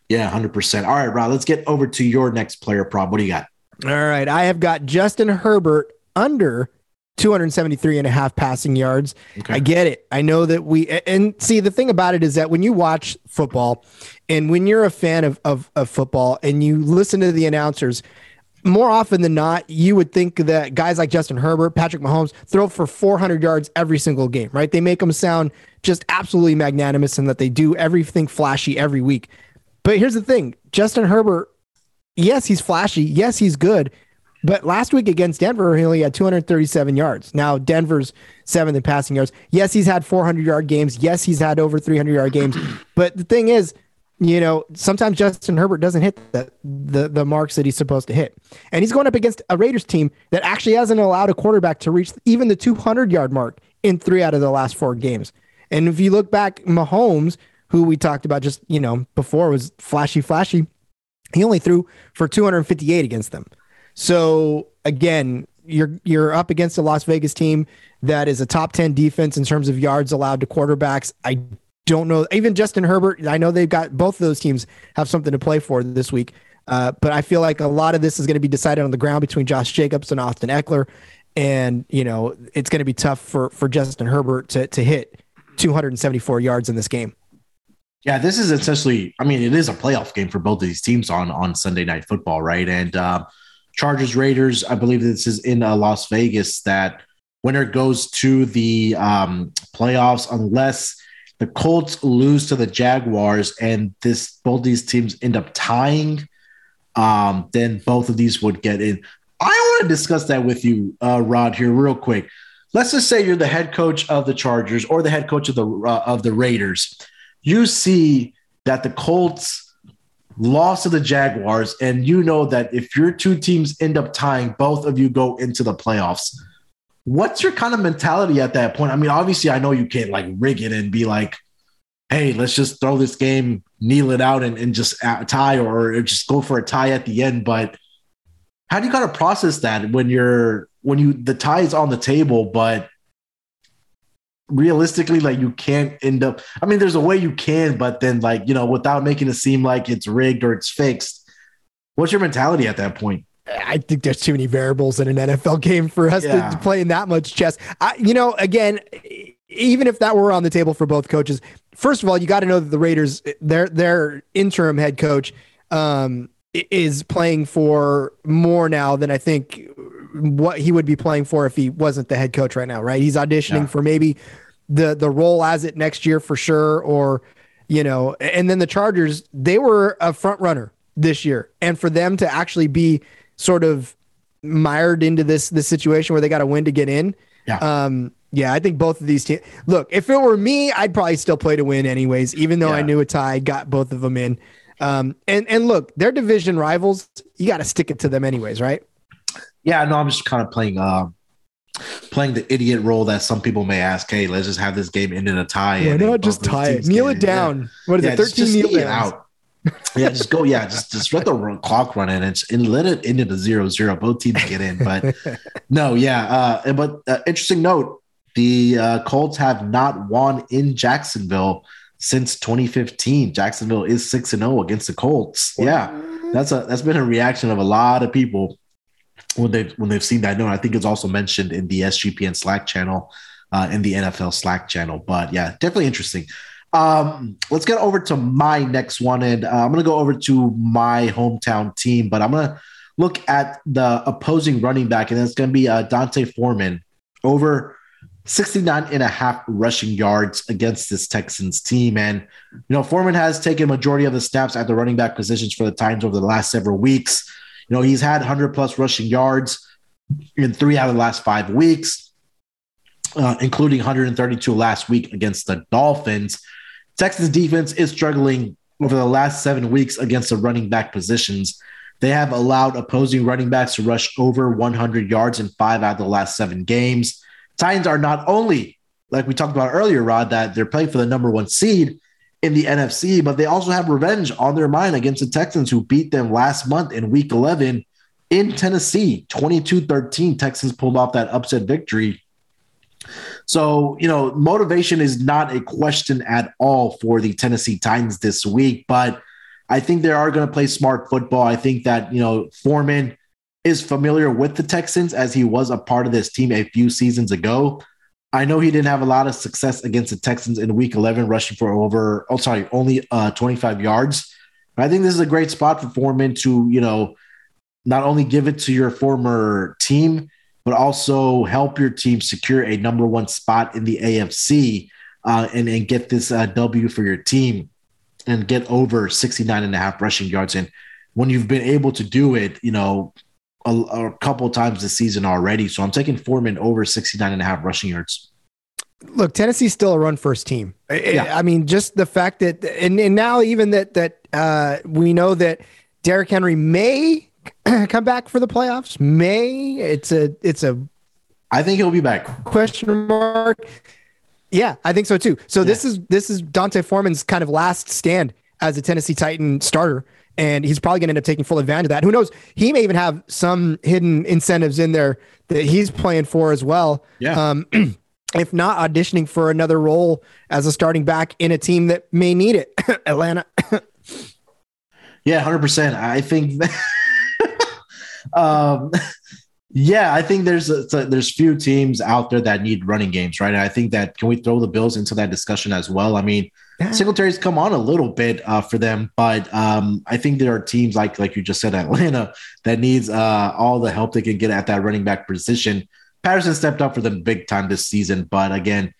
Yeah, one hundred percent. All right, Rob, let's get over to your next player prop. What do you got? All right, I have got Justin Herbert under two seventy-three and a half passing yards. Okay. I get it. I know that we, and see, the thing about it is that when you watch football and when you're a fan of, of, of football and you listen to the announcers, more often than not, you would think that guys like Justin Herbert, Patrick Mahomes throw for four hundred yards every single game, right? They make them sound just absolutely magnanimous and that they do everything flashy every week. But here's the thing, Justin Herbert, yes, he's flashy. Yes, he's good. But last week against Denver, he only had two thirty-seven yards. Now Denver's seventh in passing yards. Yes, he's had four hundred-yard games. Yes, he's had over three hundred-yard games. But the thing is, you know, sometimes Justin Herbert doesn't hit the, the the marks that he's supposed to hit. And he's going up against a Raiders team that actually hasn't allowed a quarterback to reach even the two hundred-yard mark in three out of the last four games. And if you look back, Mahomes, who we talked about just, you know, before was flashy, flashy, he only threw for two fifty-eight against them. So again, you're you're up against a Las Vegas team that is a top ten defense in terms of yards allowed to quarterbacks. I don't know. Even Justin Herbert, I know they've got both of those teams have something to play for this week. Uh, but I feel like a lot of this is going to be decided on the ground between Josh Jacobs and Austin Eckler. And, you know, it's going to be tough for, for Justin Herbert to, to hit two seventy-four yards in this game. Yeah, this is essentially, I mean, it is a playoff game for both of these teams on, on Sunday Night Football, right? And, um, Chargers, Raiders, I believe this is in uh, Las Vegas, that winner goes to the um, playoffs unless the Colts lose to the Jaguars and this both these teams end up tying, um, then both of these would get in. I want to discuss that with you, uh, Rod, here real quick. Let's just say you're the head coach of the Chargers or the head coach of the uh, of the Raiders. You see that the Colts loss to the Jaguars, and you know that if your two teams end up tying, both of you go into the playoffs. What's your kind of mentality at that point? I mean, obviously, I know you can't like rig it and be like, hey, let's just throw this game, kneel it out, and, and just tie or just go for a tie at the end. But how do you kind of process that when you're when you the tie is on the table, but realistically, like you can't end up, I mean, there's a way you can, but then like, you know, without making it seem like it's rigged or it's fixed, what's your mentality at that point? I think there's too many variables in an N F L game for us yeah. to, to play in that much chess. I, you know, again, even if that were on the table for both coaches, first of all, you got to know that the Raiders, their, their interim head coach um, is playing for more now than I think what he would be playing for if he wasn't the head coach right now, right? He's auditioning yeah. for maybe the the role as it next year for sure, or, you know, and then the Chargers, they were a front runner this year. And for them to actually be sort of mired into this, this situation where they got to win to get in. Yeah. Um, yeah. I think both of these teams, look, if it were me, I'd probably still play to win anyways, even though yeah. I knew a tie got both of them in. Um, and, and look, they're division rivals. You got to stick it to them anyways. Right. Yeah, no, I'm just kind of playing uh, playing the idiot role that some people may ask, hey, let's just have this game end in a tie. Yeah, and no, just tie it. Kneel it down. Yeah. What is yeah, it, thirteen just kneel it out. Yeah, just go, yeah, just, just let the clock run in and, and let it end in a zero zero. Both teams get in. But no, yeah. Uh, but uh, interesting note, the uh, Colts have not won in Jacksonville since twenty fifteen. Jacksonville is six and oh against the Colts. Yeah, that's a that's been a reaction of a lot of people when they've, when they've seen that note. I think it's also mentioned in the S G P N Slack channel uh, in the N F L Slack channel. But yeah, definitely interesting. Um, let's get over to my next one. And uh, I'm going to go over to my hometown team, but I'm going to look at the opposing running back, and it's going to be uh, Dante Foreman over sixty-nine and a half rushing yards against this Texans team. And, you know, Foreman has taken majority of the snaps at the running back positions for the Titans over the last several weeks. You know, he's had one hundred plus rushing yards in three out of the last five weeks, uh, including one hundred thirty-two last week against the Dolphins. Texans defense is struggling over the last seven weeks against the running back positions. They have allowed opposing running backs to rush over one hundred yards in five out of the last seven games. Titans are not only, like we talked about earlier, Rod, that they're playing for the number one seed in the N F C, but they also have revenge on their mind against the Texans, who beat them last month in week eleven in Tennessee, twenty-two thirteen. Texans pulled off that upset victory. So, you know, motivation is not a question at all for the Tennessee Titans this week, but I think they are going to play smart football. I think that, you know, Foreman is familiar with the Texans as he was a part of this team a few seasons ago. I know he didn't have a lot of success against the Texans in week eleven, rushing for over, oh, sorry, only uh, twenty-five yards. But I think this is a great spot for Foreman to, you know, not only give it to your former team, but also help your team secure a number one spot in the A F C uh, and, and get this uh, W for your team and get over sixty-nine and a half rushing yards. And when you've been able to do it, you know, a, a couple of times this season already. So I'm taking Foreman over sixty-nine and a half rushing yards. Look, Tennessee's still a run first team. Yeah. I mean, just the fact that, and, and now even that, that uh, we know that Derrick Henry may come back for the playoffs. May it's a, it's a, I think he'll be back. Question mark. Yeah, I think so too. So yeah. this is this is Dante Foreman's kind of last stand as a Tennessee Titan starter, and he's probably going to end up taking full advantage of that. Who knows? He may even have some hidden incentives in there that he's playing for as well. Yeah. Um, if not auditioning for another role as a starting back in a team that may need it, Atlanta. Yeah, one hundred percent. I think. um. Yeah, I think there's a, there's few teams out there that need running games, right? And I think that, can we throw the Bills into that discussion as well? I mean, yeah. Singletary's come on a little bit uh, for them, but um, I think there are teams like like you just said, Atlanta, that needs uh, all the help they can get at that running back position. Patterson stepped up for them big time this season, but again,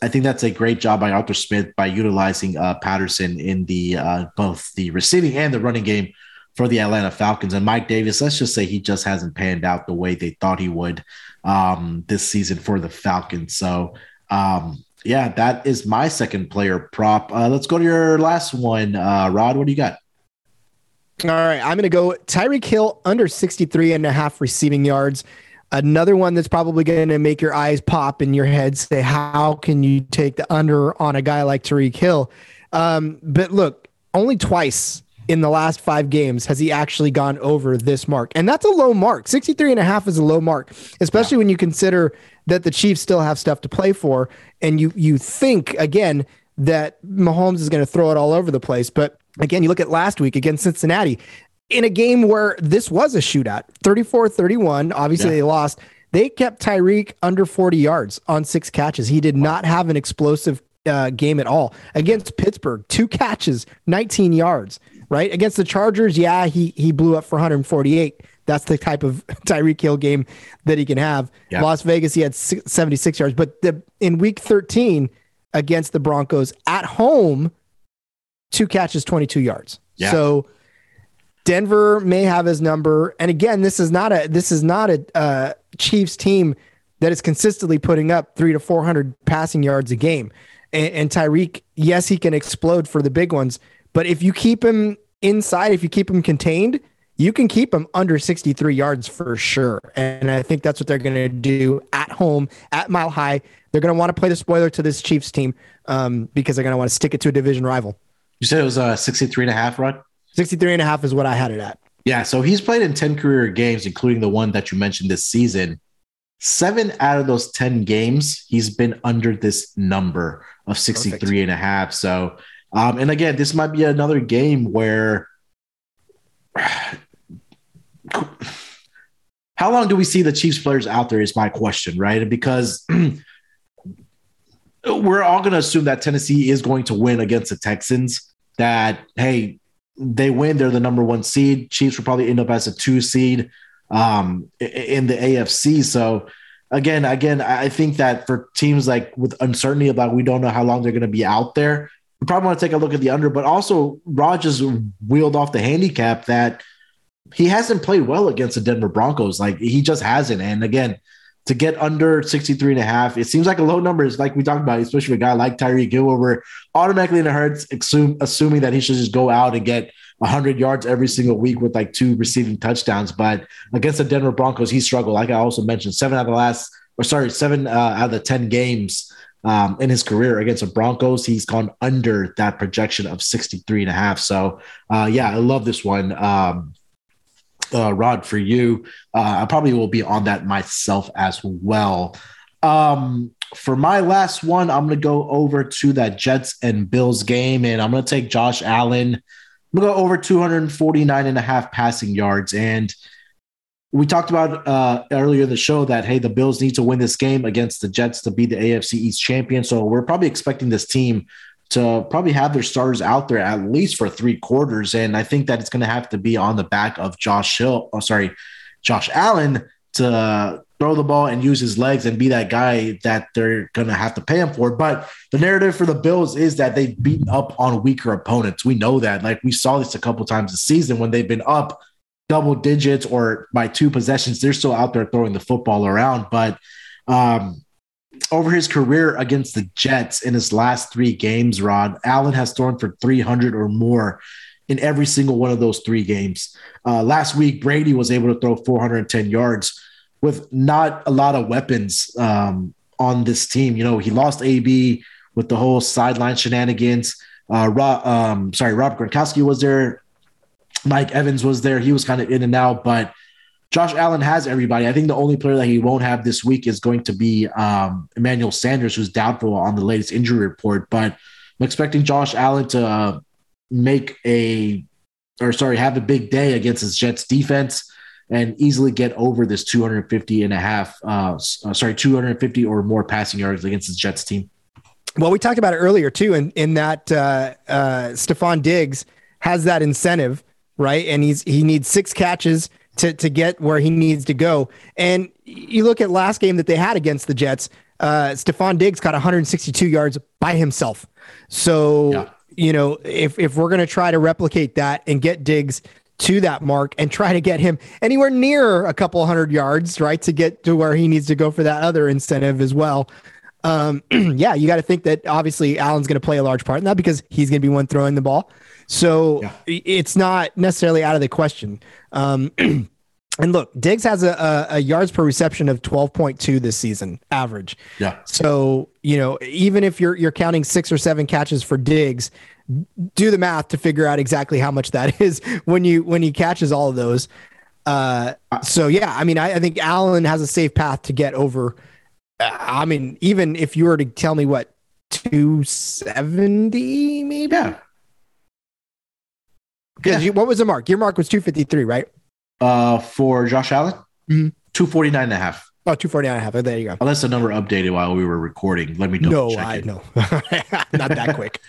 I think that's a great job by Arthur Smith by utilizing uh, Patterson in the uh, both the receiving and the running game for the Atlanta Falcons. And Mike Davis, let's just say he just hasn't panned out the way they thought he would um, this season for the Falcons. So, um, yeah, that is my second player prop. Uh, let's go to your last one, uh, Rod. What do you got? All right, I'm going to go Tyreek Hill under sixty-three and a half receiving yards. Another one that's probably going to make your eyes pop in your head. Say, how can you take the under on a guy like Tyreek Hill? Um, but look, only twice in the last five games has he actually gone over this mark. And that's a low mark. sixty-three and a half is a low mark, especially yeah. when you consider that the Chiefs still have stuff to play for. And you, you think, again, that Mahomes is going to throw it all over the place. But again, you look at last week against Cincinnati in a game where this was a shootout, thirty-four thirty-one. Obviously yeah. they lost. They kept Tyreek under forty yards on six catches. He did not have an explosive uh, game at all. Against Pittsburgh, two catches, nineteen yards. Right? Against the Chargers, yeah, he he blew up for one hundred forty-eight. That's the type of Tyreek Hill game that he can have. Yeah. Las Vegas, he had seventy-six yards. But the, in week thirteen against the Broncos at home, two catches, twenty-two yards. Yeah. So Denver may have his number. And again, this is not a this is not a uh, Chiefs team that is consistently putting up three to four hundred passing yards a game. And, and Tyreek, yes, he can explode for the big ones. But if you keep him inside, if you keep him contained, you can keep him under sixty-three yards for sure. And I think that's what they're going to do at home, at Mile High. They're going to want to play the spoiler to this Chiefs team um, because they're going to want to stick it to a division rival. You said it was uh, sixty-three and a half, Rod? sixty-three and a half is what I had it at. Yeah, so he's played in ten career games, including the one that you mentioned this season. Seven out of those ten games, he's been under this number of sixty-three Perfect. and a half. So... Um, and again, this might be another game where how long do we see the Chiefs players out there is my question, right? Because we're all going to assume that Tennessee is going to win against the Texans, that, hey, they win, they're the number one seed. Chiefs will probably end up as a two seed um, in the A F C. So again, again, I think that for teams like with uncertainty about, we don't know how long they're going to be out there, we probably want to take a look at the under, but also Rodgers wheeled off the handicap that he hasn't played well against the Denver Broncos. Like, he just hasn't. And again, to get under sixty-three and a half, it seems like a low number, is like we talked about, especially with a guy like Tyreek Hill, where we're automatically in the Hurts, assume, assuming that he should just go out and get one hundred yards every single week with like two receiving touchdowns. But against the Denver Broncos, he struggled. Like I also mentioned, seven out of the last, or sorry, seven uh, out of the ten games um, in his career against the Broncos, he's gone under that projection of sixty-three and a half. So uh, yeah, I love this one. Um, Uh, Rod, for you, uh, I probably will be on that myself as well. Um, for my last one, I'm going to go over to that Jets and Bills game, and I'm going to take Josh Allen. I'm going to go over two forty-nine and a half passing yards. And we talked about uh, earlier in the show that, hey, the Bills need to win this game against the Jets to be the A F C East champion. So we're probably expecting this team to probably have their starters out there at least for three quarters. And I think that it's going to have to be on the back of Josh Hill, oh, sorry, Josh Allen to throw the ball and use his legs and be that guy that they're going to have to pay him for. But the narrative for the Bills is that they've beaten up on weaker opponents. We know that. Like, we saw this a couple times this season when they've been up double digits or by two possessions, they're still out there throwing the football around. But, um, over his career against the Jets in his last three games, Rod, Allen has thrown for three hundred or more in every single one of those three games. Uh, last week, Brady was able to throw four hundred ten yards with not a lot of weapons um, on this team. You know, he lost A B with the whole sideline shenanigans. Uh, Rob, um, sorry, Rob Gronkowski was there. Mike Evans was there. He was kind of in and out, but Josh Allen has everybody. I think the only player that he won't have this week is going to be um, Emmanuel Sanders, who's doubtful on the latest injury report. But I'm expecting Josh Allen to uh, make a, or sorry, have a big day against his Jets defense and easily get over this two fifty and a half, uh, sorry, two fifty or more passing yards against his Jets team. Well, we talked about it earlier too, in, in that uh, uh, Stephon Diggs has that incentive, right? And he's he needs six catches to to get where he needs to go. And you look at last game that they had against the Jets, uh, Stephon Diggs got one sixty-two yards by himself. So, yeah. you know, if, if we're going to try to replicate that and get Diggs to that mark and try to get him anywhere near a couple hundred yards, right, to get to where he needs to go for that other incentive as well. Um, yeah, you got to think that obviously Allen's going to play a large part in that because he's going to be one throwing the ball. So yeah. It's not necessarily out of the question. Um, and look, Diggs has a, a, a yards per reception of twelve point two this season average. Yeah. So, you know, even if you're, you're counting six or seven catches for Diggs, do the math to figure out exactly how much that is when you, when he catches all of those. Uh, so yeah, I mean, I, I think Allen has a safe path to get over. I mean, even if you were to tell me what, two seventy, maybe? Yeah. Because yeah. What was the mark? Your mark was two fifty-three, right? Uh, for Josh Allen? Mm-hmm. two forty-nine and a half. Oh, two forty-nine and a half. Oh, there you go. Unless the number updated while we were recording. Let me double no, check I, it. No, I know. Not that quick.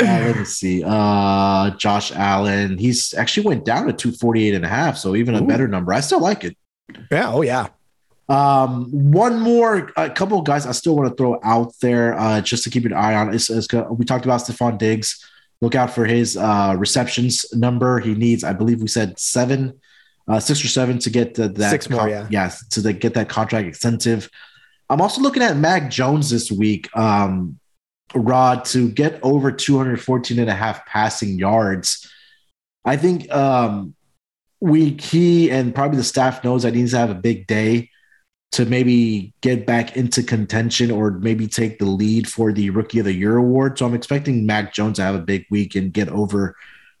uh, let me see. Uh, Josh Allen, he's actually went down to two forty-eight and a half, so even a Ooh. better number. I still like it. Yeah, oh, yeah. Um, one more, a couple of guys I still want to throw out there, uh, just to keep an eye on. It's, it's, we talked about Stephon Diggs. Look out for his uh, receptions number. He needs, I believe we said seven, uh, six or seven to get the, that. Six more, con- yeah. Yes, to the, get that contract incentive. I'm also looking at Mac Jones this week, um, Rod, to get over two fourteen and a half passing yards. I think um, we he and probably the staff knows that he needs to have a big day to maybe get back into contention or maybe take the lead for the Rookie of the Year award. So I'm expecting Mac Jones to have a big week and get over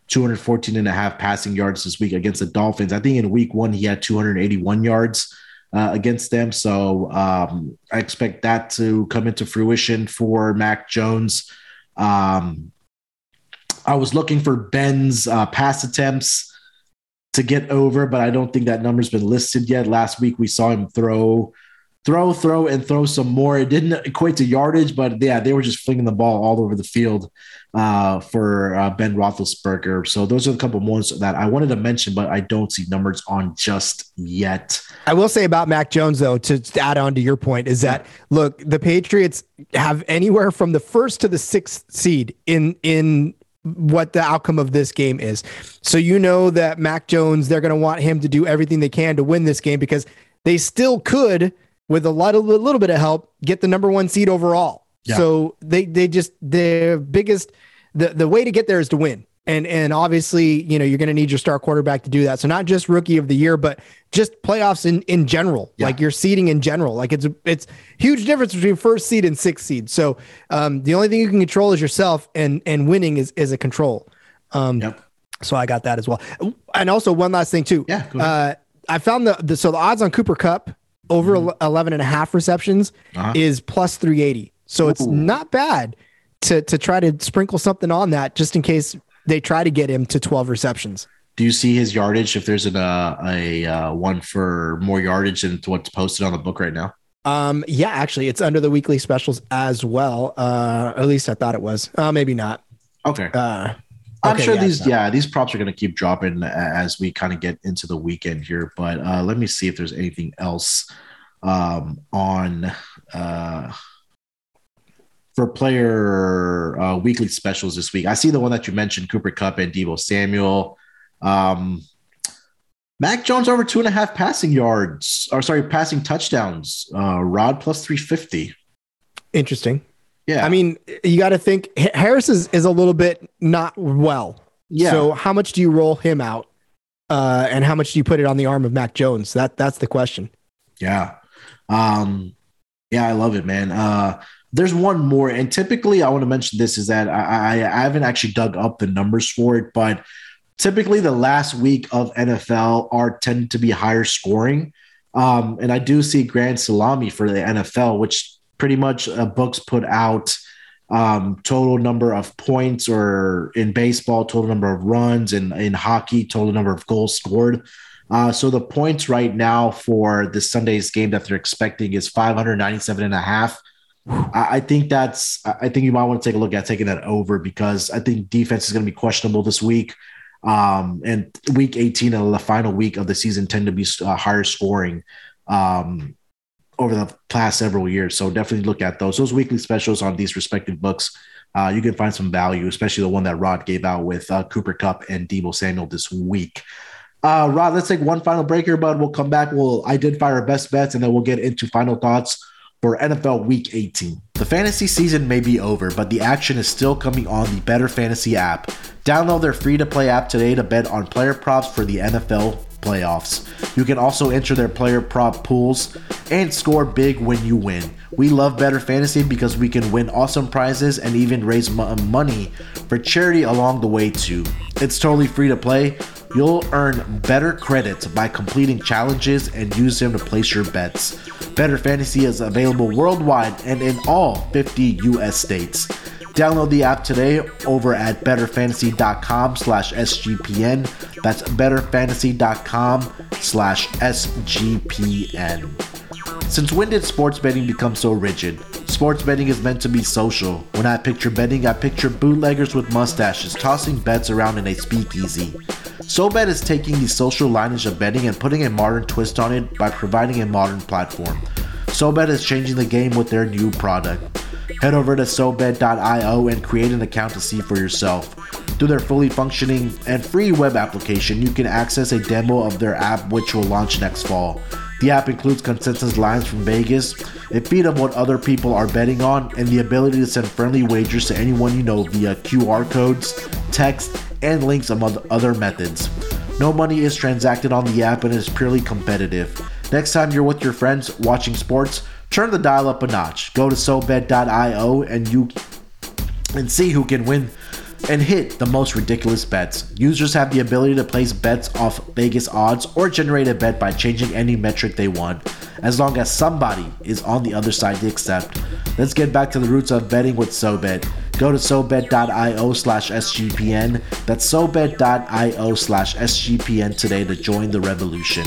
two fourteen and a half passing yards this week against the Dolphins. I think in week one, he had two eighty-one yards uh, against them. So um, I expect that to come into fruition for Mac Jones. Um, I was looking for Ben's uh, pass attempts to get over, but I don't think that number's been listed yet. Last week we saw him throw throw, throw, and throw some more. It didn't equate to yardage, but yeah, they were just flinging the ball all over the field uh, for uh, Ben Roethlisberger. So those are a couple ones that I wanted to mention, but I don't see numbers on just yet. I will say about Mac Jones, though, to add on to your point, is that, look, the Patriots have anywhere from the first to the sixth seed in in. what the outcome of this game is. So you know that Mac Jones, they're going to want him to do everything they can to win this game, because they still could, with a lot of, a little bit of help, get the number one seed overall. Yeah. So they, they just, their biggest, the, the way to get there is to win. And, and obviously, you know, you're going to need your star quarterback to do that. So not just rookie of the year, but just playoffs in, in general, yeah. like your seeding in general. Like it's a, it's huge difference between first seed and sixth seed. So um, the only thing you can control is yourself, and and winning is, is a control. Um, yep. So I got that as well. And also one last thing too. Yeah. Uh, I found the, the, so the odds on Cooper Kupp over mm-hmm. eleven and a half receptions uh-huh. is plus three eighty. So Ooh. It's not bad to to try to sprinkle something on that, just in case they try to get him to twelve receptions. Do you see his yardage? If there's an, uh, a uh, one for more yardage than what's posted on the book right now? Um, yeah, actually, it's under the weekly specials as well. Uh, at least I thought it was. Uh, maybe not. Okay. Uh, I'm okay, sure yeah, these, yeah, these props are going to keep dropping as we kind of get into the weekend here. But uh, let me see if there's anything else um, on. Uh, For player uh, weekly specials this week, I see the one that you mentioned, Cooper Kupp and Deebo Samuel. Um, Mac Jones over two and a half passing yards, or sorry, passing touchdowns. Uh, Rod plus three fifty. Interesting. Yeah, I mean, you got to think Harris is, is a little bit not well. Yeah. So how much do you roll him out, uh, and how much do you put it on the arm of Mac Jones? That that's the question. Yeah. Um, yeah, I love it, man. Uh, There's one more, and typically I want to mention this is that I, I, I haven't actually dug up the numbers for it, but typically the last week of N F L are tend to be higher scoring. Um, and I do see Grand Salami for the N F L, which pretty much uh, books put out um, total number of points, or in baseball, total number of runs, and in hockey, total number of goals scored. Uh, so the points right now for this Sunday's game that they're expecting is five ninety-seven and a half. I think that's, I think you might want to take a look at taking that over, because I think defense is going to be questionable this week. Um, and week eighteen and the final week of the season tend to be uh, higher scoring um, over the past several years. So definitely look at those, those weekly specials on these respective books. Uh, you can find some value, especially the one that Rod gave out with uh, Cooper Kupp and Deebo Samuel this week. Uh, Rod, let's take one final break here, bud. We'll come back. We'll identify our best bets, and then we'll get into final thoughts for N F L Week eighteen. The fantasy season may be over, but the action is still coming on the Better Fantasy app. Download their free-to-play app today to bet on player props for the N F L playoffs. You can also enter their player prop pools and score big when you win. We love Better Fantasy because we can win awesome prizes and even raise m- money for charity along the way too. It's totally free to play. You'll earn better credits by completing challenges and use them to place your bets. Better Fantasy is available worldwide and in all fifty U S states. Download the app today over at better fantasy dot com slash S G P N. That's better fantasy dot com slash S G P N. Since when did sports betting become so rigid? Sports betting is meant to be social. When I picture betting, I picture bootleggers with mustaches tossing bets around in a speakeasy. SoBet is taking the social lineage of betting and putting a modern twist on it by providing a modern platform. SoBet is changing the game with their new product. Head over to SoBet dot io and create an account to see for yourself. Through their fully functioning and free web application, you can access a demo of their app, which will launch next fall. The app includes consensus lines from Vegas, a feed of what other people are betting on, and the ability to send friendly wagers to anyone you know via Q R codes, text, and links among other methods. No money is transacted on the app and is purely competitive. Next time you're with your friends watching sports, turn the dial up a notch. Go to SoBet dot io and you and see who can win and hit the most ridiculous bets. Users have the ability to place bets off Vegas odds or generate a bet by changing any metric they want, as long as somebody is on the other side to accept. Let's get back to the roots of betting with SoBet. Go to SoBet dot io slash S G P N. That's SoBet dot io slash S G P N today to join the revolution.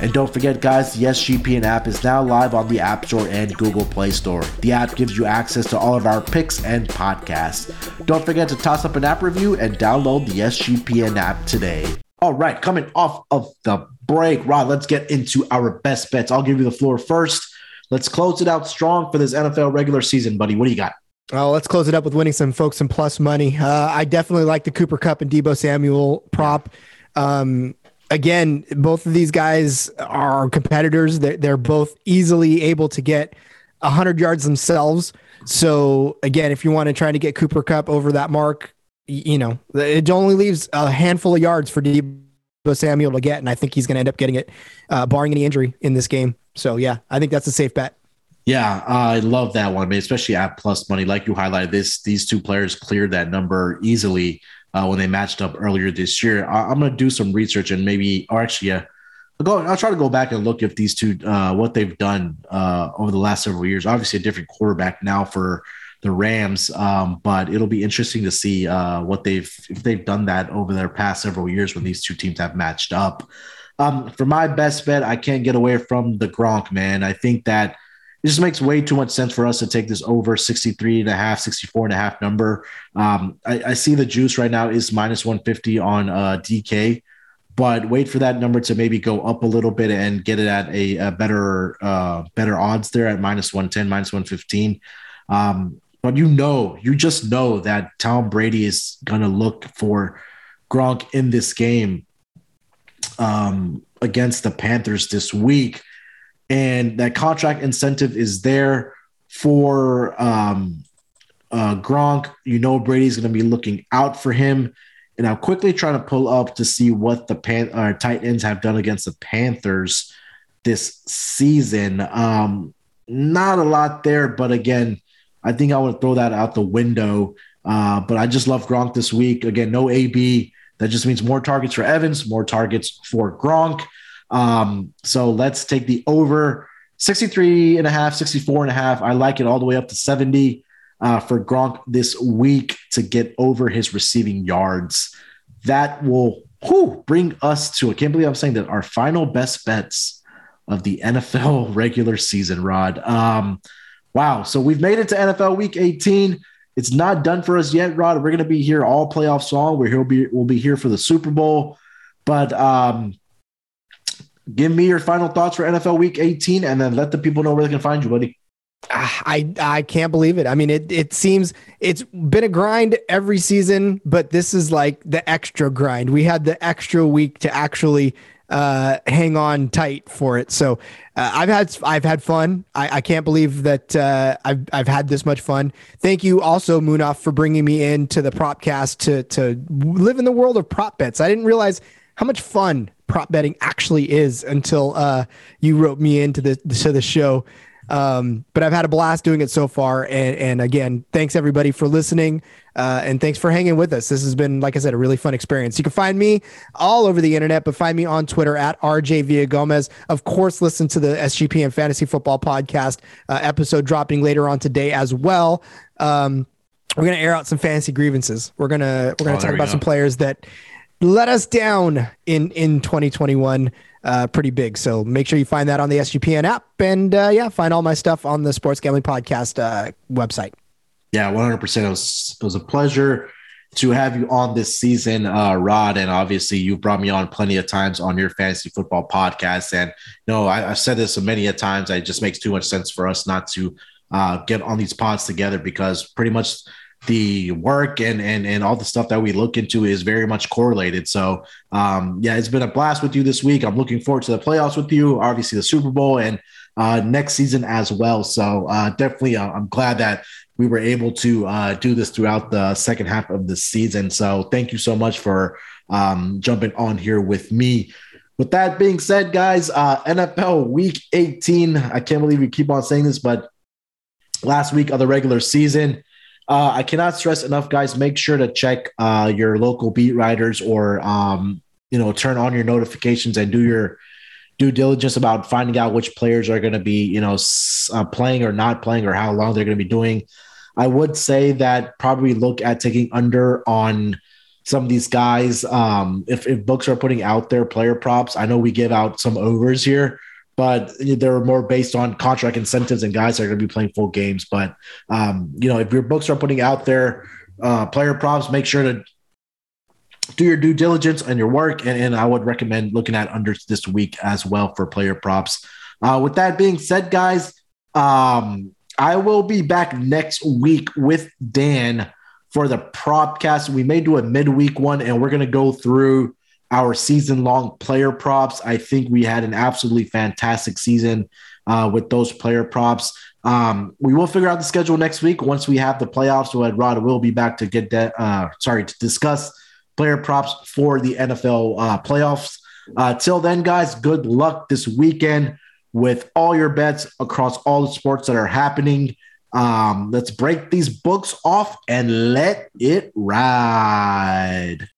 And don't forget, guys, the S G P N app is now live on the App Store and Google Play Store. The app gives you access to all of our picks and podcasts. Don't forget to toss up an app review and download the S G P N app today. All right, coming off of the break, Rod, let's get into our best bets. I'll give you the floor first. Let's close it out strong for this N F L regular season, buddy. What do you got? Oh, let's close it up with winning some folks some plus money. Uh, I definitely like the Cooper Kupp and Deebo Samuel prop. Um, Again, both of these guys are competitors. They're both easily able to get one hundred yards themselves. So, again, if you want to try to get Cooper Kupp over that mark, you know, it only leaves a handful of yards for Deebo Samuel to get, and I think he's going to end up getting it, uh, barring any injury in this game. So, yeah, I think that's a safe bet. Yeah, I love that one, man, especially at plus money. Like you highlighted, this, these two players cleared that number easily. Uh, when they matched up earlier this year. I- I'm going to do some research and maybe, or actually, yeah, I'll, go, I'll try to go back and look if these two, uh, what they've done uh, over the last several years. Obviously a different quarterback now for the Rams, um, but it'll be interesting to see uh, what they've, if they've done that over their past several years when these two teams have matched up. Um, for my best bet, I can't get away from the Gronk, man. I think that it just makes way too much sense for us to take this over sixty-three and a half, sixty-four and a half number. Um, I, I see the juice right now is minus one fifty on uh, D K, but wait for that number to maybe go up a little bit and get it at a, a better uh, better odds there at minus one ten, minus one fifteen. Um, but you know, you just know that Tom Brady is going to look for Gronk in this game um, against the Panthers this week. And that contract incentive is there for um, uh, Gronk. You know Brady's going to be looking out for him. And I'm quickly trying to pull up to see what the Pan- uh, tight ends have done against the Panthers this season. Um, not a lot there, but again, I think I would throw that out the window. Uh, but I just love Gronk this week. Again, no A B. That just means more targets for Evans, more targets for Gronk. Um, so let's take the over sixty-three and a half, sixty-four and a half. I like it all the way up to seventy, uh, for Gronk this week to get over his receiving yards. That will whew, bring us to, I can't believe I'm saying that, our final best bets of the N F L regular season, Rod. Um, wow. So we've made it to N F L week eighteen. It's not done for us yet, Rod. We're going to be here all playoffs long. We're here. Be, we'll be here for the Super Bowl, but, um, give me your final thoughts for N F L Week eighteen, and then let the people know where they can find you, buddy. I I can't believe it. I mean, it it seems it's been a grind every season, but this is like the extra grind. We had the extra week to actually uh, hang on tight for it. So uh, I've had I've had fun. I, I can't believe that uh, I've I've had this much fun. Thank you also, Munaf, for bringing me into the PropCast to to live in the world of prop bets. I didn't realize how much fun prop betting actually is until uh, you wrote me into the to the show. Um, but I've had a blast doing it so far. And, and again, thanks everybody for listening. Uh, and thanks for hanging with us. This has been, like I said, a really fun experience. You can find me all over the internet, but find me on Twitter at R J Villa Gomez. Of course, listen to the S G P N Fantasy Football Podcast uh, episode dropping later on today as well. Um, we're going to air out some fantasy grievances. We're going to, we're going to oh, talk about go. some players that let us down in, in twenty twenty-one uh, pretty big. So make sure you find that on the S G P N app. And uh, yeah, find all my stuff on the Sports Gambling Podcast uh, website. Yeah, one hundred percent. It was, it was a pleasure to have you on this season, uh, Rod. And obviously you brought me on plenty of times on your fantasy football podcast. And you know, I, I've said this so many a times, it just makes too much sense for us not to uh, get on these pods together, because pretty much the work and, and, and all the stuff that we look into is very much correlated. So um, yeah, it's been a blast with you this week. I'm looking forward to the playoffs with you, obviously the Super Bowl, and uh, next season as well. So uh, definitely uh, I'm glad that we were able to uh, do this throughout the second half of the season. So thank you so much for um, jumping on here with me. With that being said, guys, uh, N F L week eighteen, I can't believe we keep on saying this, but last week of the regular season. Uh, I cannot stress enough, guys, make sure to check uh, your local beat writers, or, um, you know, turn on your notifications and do your due diligence about finding out which players are going to be, you know, s- uh, playing or not playing, or how long they're going to be doing. I would say that probably look at taking under on some of these guys. Um, if, if books are putting out their player props, I know we give out some overs here, but they're more based on contract incentives and guys that are going to be playing full games. But, um, you know, if your books are putting out their uh, player props, make sure to do your due diligence and your work. And, and I would recommend looking at unders this week as well for player props. Uh, with that being said, guys, um, I will be back next week with Dan for the PropCast. We may do a midweek one, and we're going to go through our season-long player props. I think we had an absolutely fantastic season uh, with those player props. Um, we will figure out the schedule next week once we have the playoffs. So Rod will be back to get that. Uh, sorry, to discuss player props for the N F L uh, playoffs. Uh, till then, guys, good luck this weekend with all your bets across all the sports that are happening. Um, let's break these books off and let it ride.